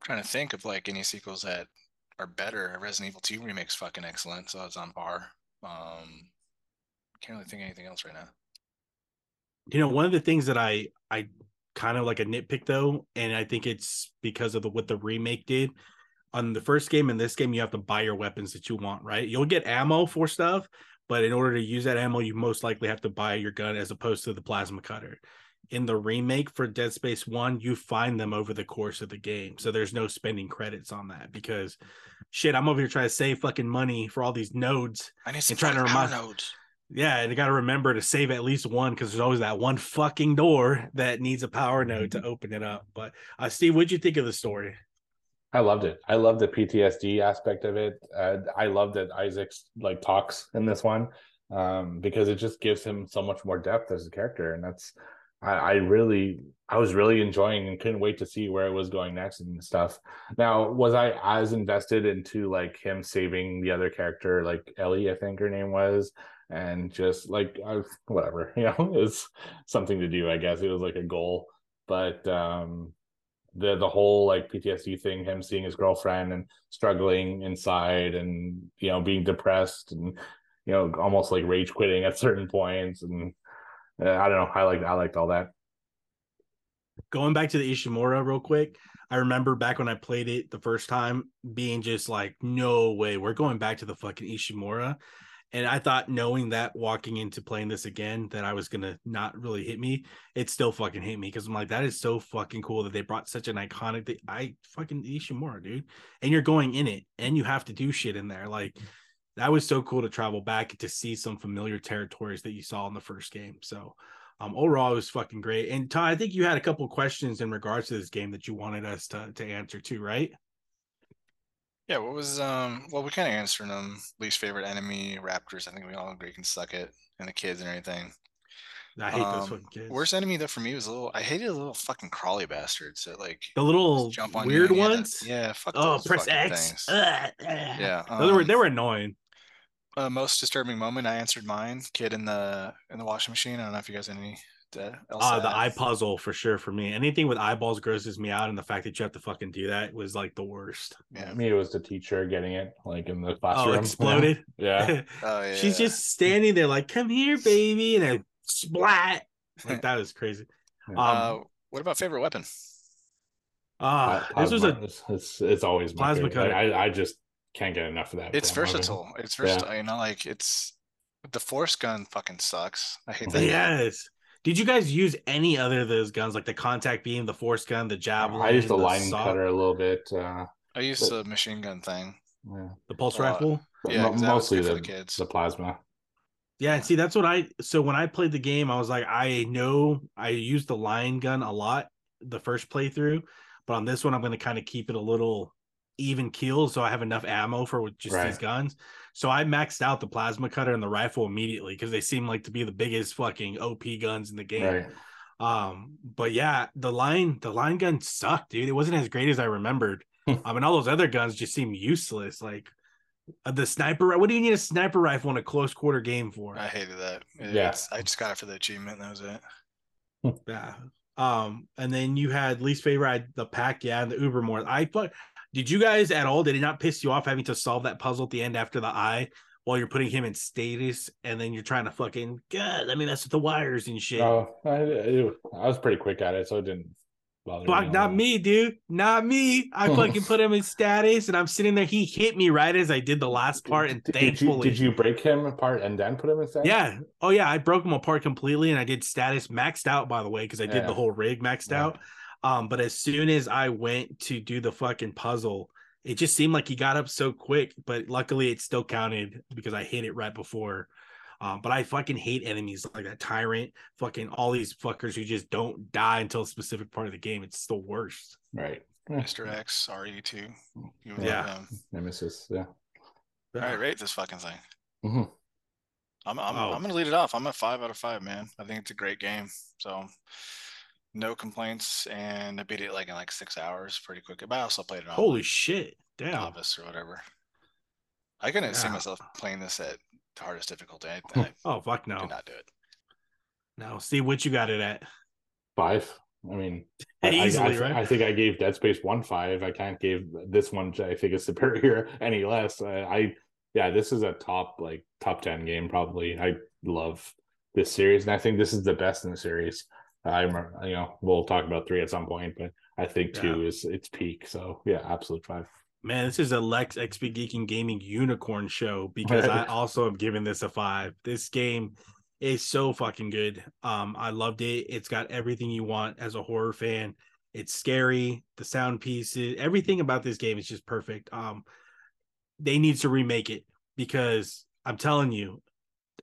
Trying to think of like any sequels that are better. Resident Evil 2 remake's fucking excellent, so it's on par. Can't really think of anything else right now. You know, one of the things that I kind of like a nitpick though, and I think it's because of what the remake did on the first game and this game, you have to buy your weapons that you want, right? You'll get ammo for stuff, but in order to use that ammo, you most likely have to buy your gun as opposed to the plasma cutter. In the remake for Dead Space 1, you find them over the course of the game. So there's no spending credits on that because, shit, I'm over here trying to save fucking money for all these nodes. I need to try to remind nodes. Yeah, and I got to remember to save at least one because there's always that one fucking door that needs a power node to open it up. But Steve, what'd you think of the story? I loved it. I loved the PTSD aspect of it. I love that Isaac talks in this one because it just gives him so much more depth as a character, and that's. I was really enjoying and couldn't wait to see where it was going next and stuff. Now, was I as invested into like him saving the other character, like Ellie, I think her name was, and just like whatever, you know, it was something to do, I guess. It was like a goal, but the whole like PTSD thing, him seeing his girlfriend and struggling inside, and you know, being depressed, and you know, almost like rage quitting at certain points, and I don't know, I liked all that. Going back to the Ishimura real quick, I remember back when I played it the first time being just like, no way, we're going back to the fucking Ishimura. And I thought, knowing that walking into playing this again, that I was going to not really hit me. It still fucking hit me because I'm like, that is so fucking cool that they brought such an iconic thing. I fucking Ishimura, dude. And you're going in it and you have to do shit in there. Like, that was so cool to travel back to see some familiar territories that you saw in the first game. So overall, it was fucking great. And Todd, I think you had a couple questions in regards to this game that you wanted us to answer too, right? Yeah, what was well, we kind of answered them. Least favorite enemy, raptors. I think we all agree can suck it, and the kids and everything. I hate those fucking kids. Worst enemy though for me was I hated the little fucking crawly bastards that like the little jump on weird ones. Yeah, fuck those press X. Yeah, they were annoying. Most disturbing moment, I answered mine. Kid in the washing machine. I don't know if you guys had any. The eye puzzle for sure for me. Anything with eyeballs grosses me out, and the fact that you have to fucking do that was like the worst. Yeah, I mean, it was the teacher getting it like in the classroom. Oh, exploded. Yeah. Oh yeah. She's just standing there like, "Come here, baby," and then splat. Like, that was crazy. What about favorite weapon? It's always plasma cutter. Like, I just can't get enough of that. It's versatile. Weapon. It's versatile. Yeah. You know, like it's the force gun fucking sucks. I hate that. Yes. Did you guys use any other of those guns, like the contact beam, the force gun, the javelin? I used the line cutter a little bit. I used the machine gun thing. Yeah. The pulse rifle? Yeah, mostly the kids. The plasma. Yeah, see, that's what so when I played the game, I was like, I know I used the line gun a lot the first playthrough, but on this one, I'm going to kind of keep it a little even keel, so I have enough ammo for just these guns. So I maxed out the plasma cutter and the rifle immediately because they seem like to be the biggest fucking OP guns in the game. Right. But yeah, the line gun sucked, dude. It wasn't as great as I remembered. I mean, all those other guns just seem useless. Like the sniper. What do you need a sniper rifle in a close quarter game for? I hated that. I just got it for the achievement. That was it. Yeah. And then you had least favorite, the pack. Yeah, and the Uber more. Did you guys at all, did it not piss you off having to solve that puzzle at the end after the eye while you're putting him in status and then you're trying to fucking, God, I mean, that's with the wires and shit. Oh, I was pretty quick at it, so it didn't bother me. Fuck, not me, dude. Not me. I fucking put him in status and I'm sitting there. He hit me right as I did the last part, and thankfully. Did you break him apart and then put him in status? Yeah. Oh, yeah. I broke him apart completely and I did status maxed out, by the way, because I did the whole rig maxed out. But as soon as I went to do the fucking puzzle, it just seemed like he got up so quick, but luckily it still counted because I hit it right before. But I fucking hate enemies like that tyrant, fucking all these fuckers who just don't die until a specific part of the game. It's the worst. Right. Mr. X, RE2. Nemesis. Yeah. All right, rate this fucking thing. Mm-hmm. I'm going to lead it off. I'm at 5 out of 5, man. I think it's a great game. So no complaints, and I beat it like in 6 hours, pretty quick. But I also played it on holy shit, damn, Office or whatever. I couldn't see myself playing this at the hardest difficulty. Oh fuck no, did not do it. No, Steve, what you got it at? 5. I mean, easily, right? I think I gave Dead Space 1 5. I can't give this one, which I think is superior, any less. This is a top 10 game probably. I love this series, and I think this is the best in the series. I remember, you know, we'll talk about 3 at some point, but I think 2 is its peak. So yeah, absolute 5. Man, this is a Lex XP Geeking Gaming unicorn show because I also am giving this a 5. This game is so fucking good. I loved it. It's got everything you want as a horror fan. It's scary. The sound pieces, everything about this game is just perfect. They need to remake it because I'm telling you,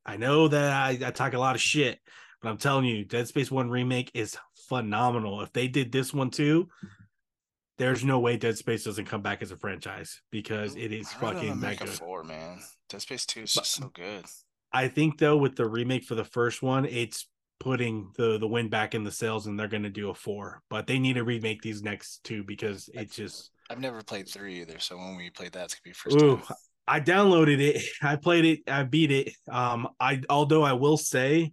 I know that I talk a lot of shit. But I'm telling you, Dead Space 1 Remake is phenomenal. If they did this one too, there's no way Dead Space doesn't come back as a franchise because it is fucking mega. Dead Space 2 is just so good. I think, though, with the remake for the first one, it's putting the wind back in the sails, and they're going to do a 4. But they need to remake these next two because it's just... I've never played 3 either, so when we played that, it's going to be first time. I downloaded it. I played it. I beat it. Although I will say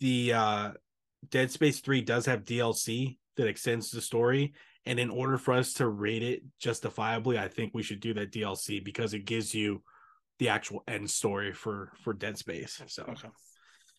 the Dead Space 3 does have DLC that extends the story, and in order for us to rate it justifiably, I think we should do that DLC because it gives you the actual end story for Dead Space. So, okay.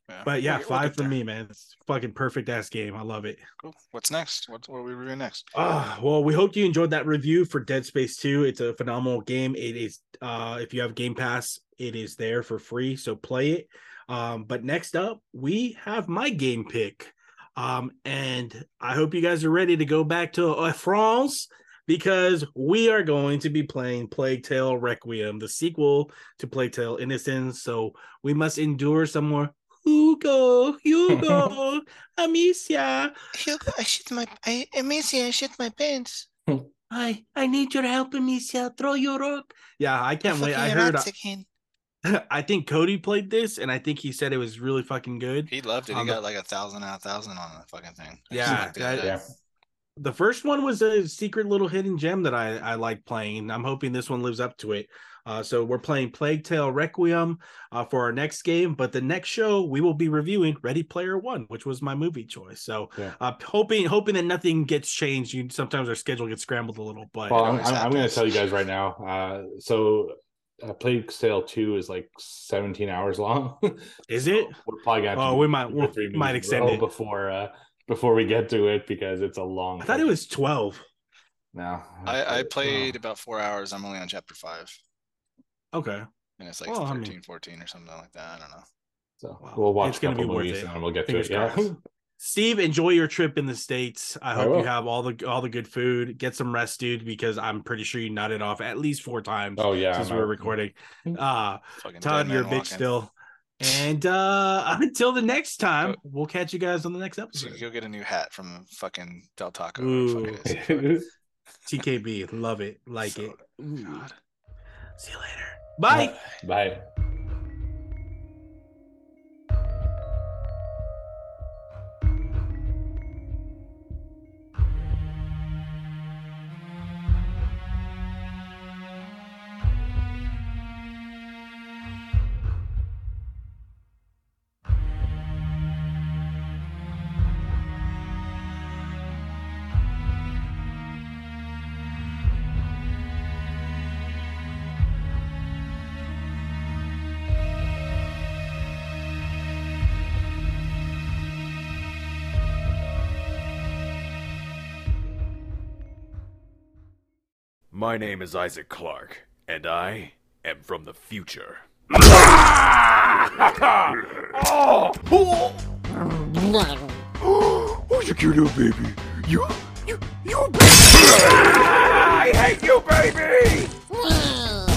Yeah. But yeah, 5 for me, man. It's a fucking perfect ass game. I love it. Cool. What's next? What are we reviewing next? Well, we hope you enjoyed that review for Dead Space 2. It's a phenomenal game. It is, if you have Game Pass, it is there for free. So play it. But next up, we have my game pick. And I hope you guys are ready to go back to France because we are going to be playing Plague Tale Requiem, the sequel to Plague Tale Innocence. So we must endure some more. Hugo, Amicia. Hugo, I shit my pants. I need your help, Amicia. Throw your rock. Yeah, I can't wait. I heard. I think Cody played this, and I think he said it was really fucking good. He loved it. He got like 1,000 out of 1,000 on that fucking thing. Yeah. The first one was a secret little hidden gem that I like playing. I'm hoping this one lives up to it. So we're playing Plague Tale Requiem for our next game, but the next show we will be reviewing Ready Player One, which was my movie choice. So hoping that nothing gets changed. Sometimes our schedule gets scrambled a little, but well, I'm going to tell you guys right now. Plague Tale 2 is like 17 hours long. Is it? So we're probably going to we might extend it before we get to it because it's a long. I thought it was 12. No, I played about 4 hours. I'm only on chapter 5. Okay. And it's like 14 or something like that. I don't know. So we'll watch a couple movies and we'll get to it. Yeah. Steve, enjoy your trip in the States. I hope you have all the good food. Get some rest, dude, because I'm pretty sure you nodded off at least 4 times. Oh yeah, since we're recording. Todd, you're a bitch still. And until the next time, we'll catch you guys on the next episode. So go get a new hat from fucking Del Taco. TKB, love it, like so, it. God. See you later. Bye. Bye. My name is Isaac Clarke, and I am from the future. Who's your cute little baby? You baby! I hate you, baby!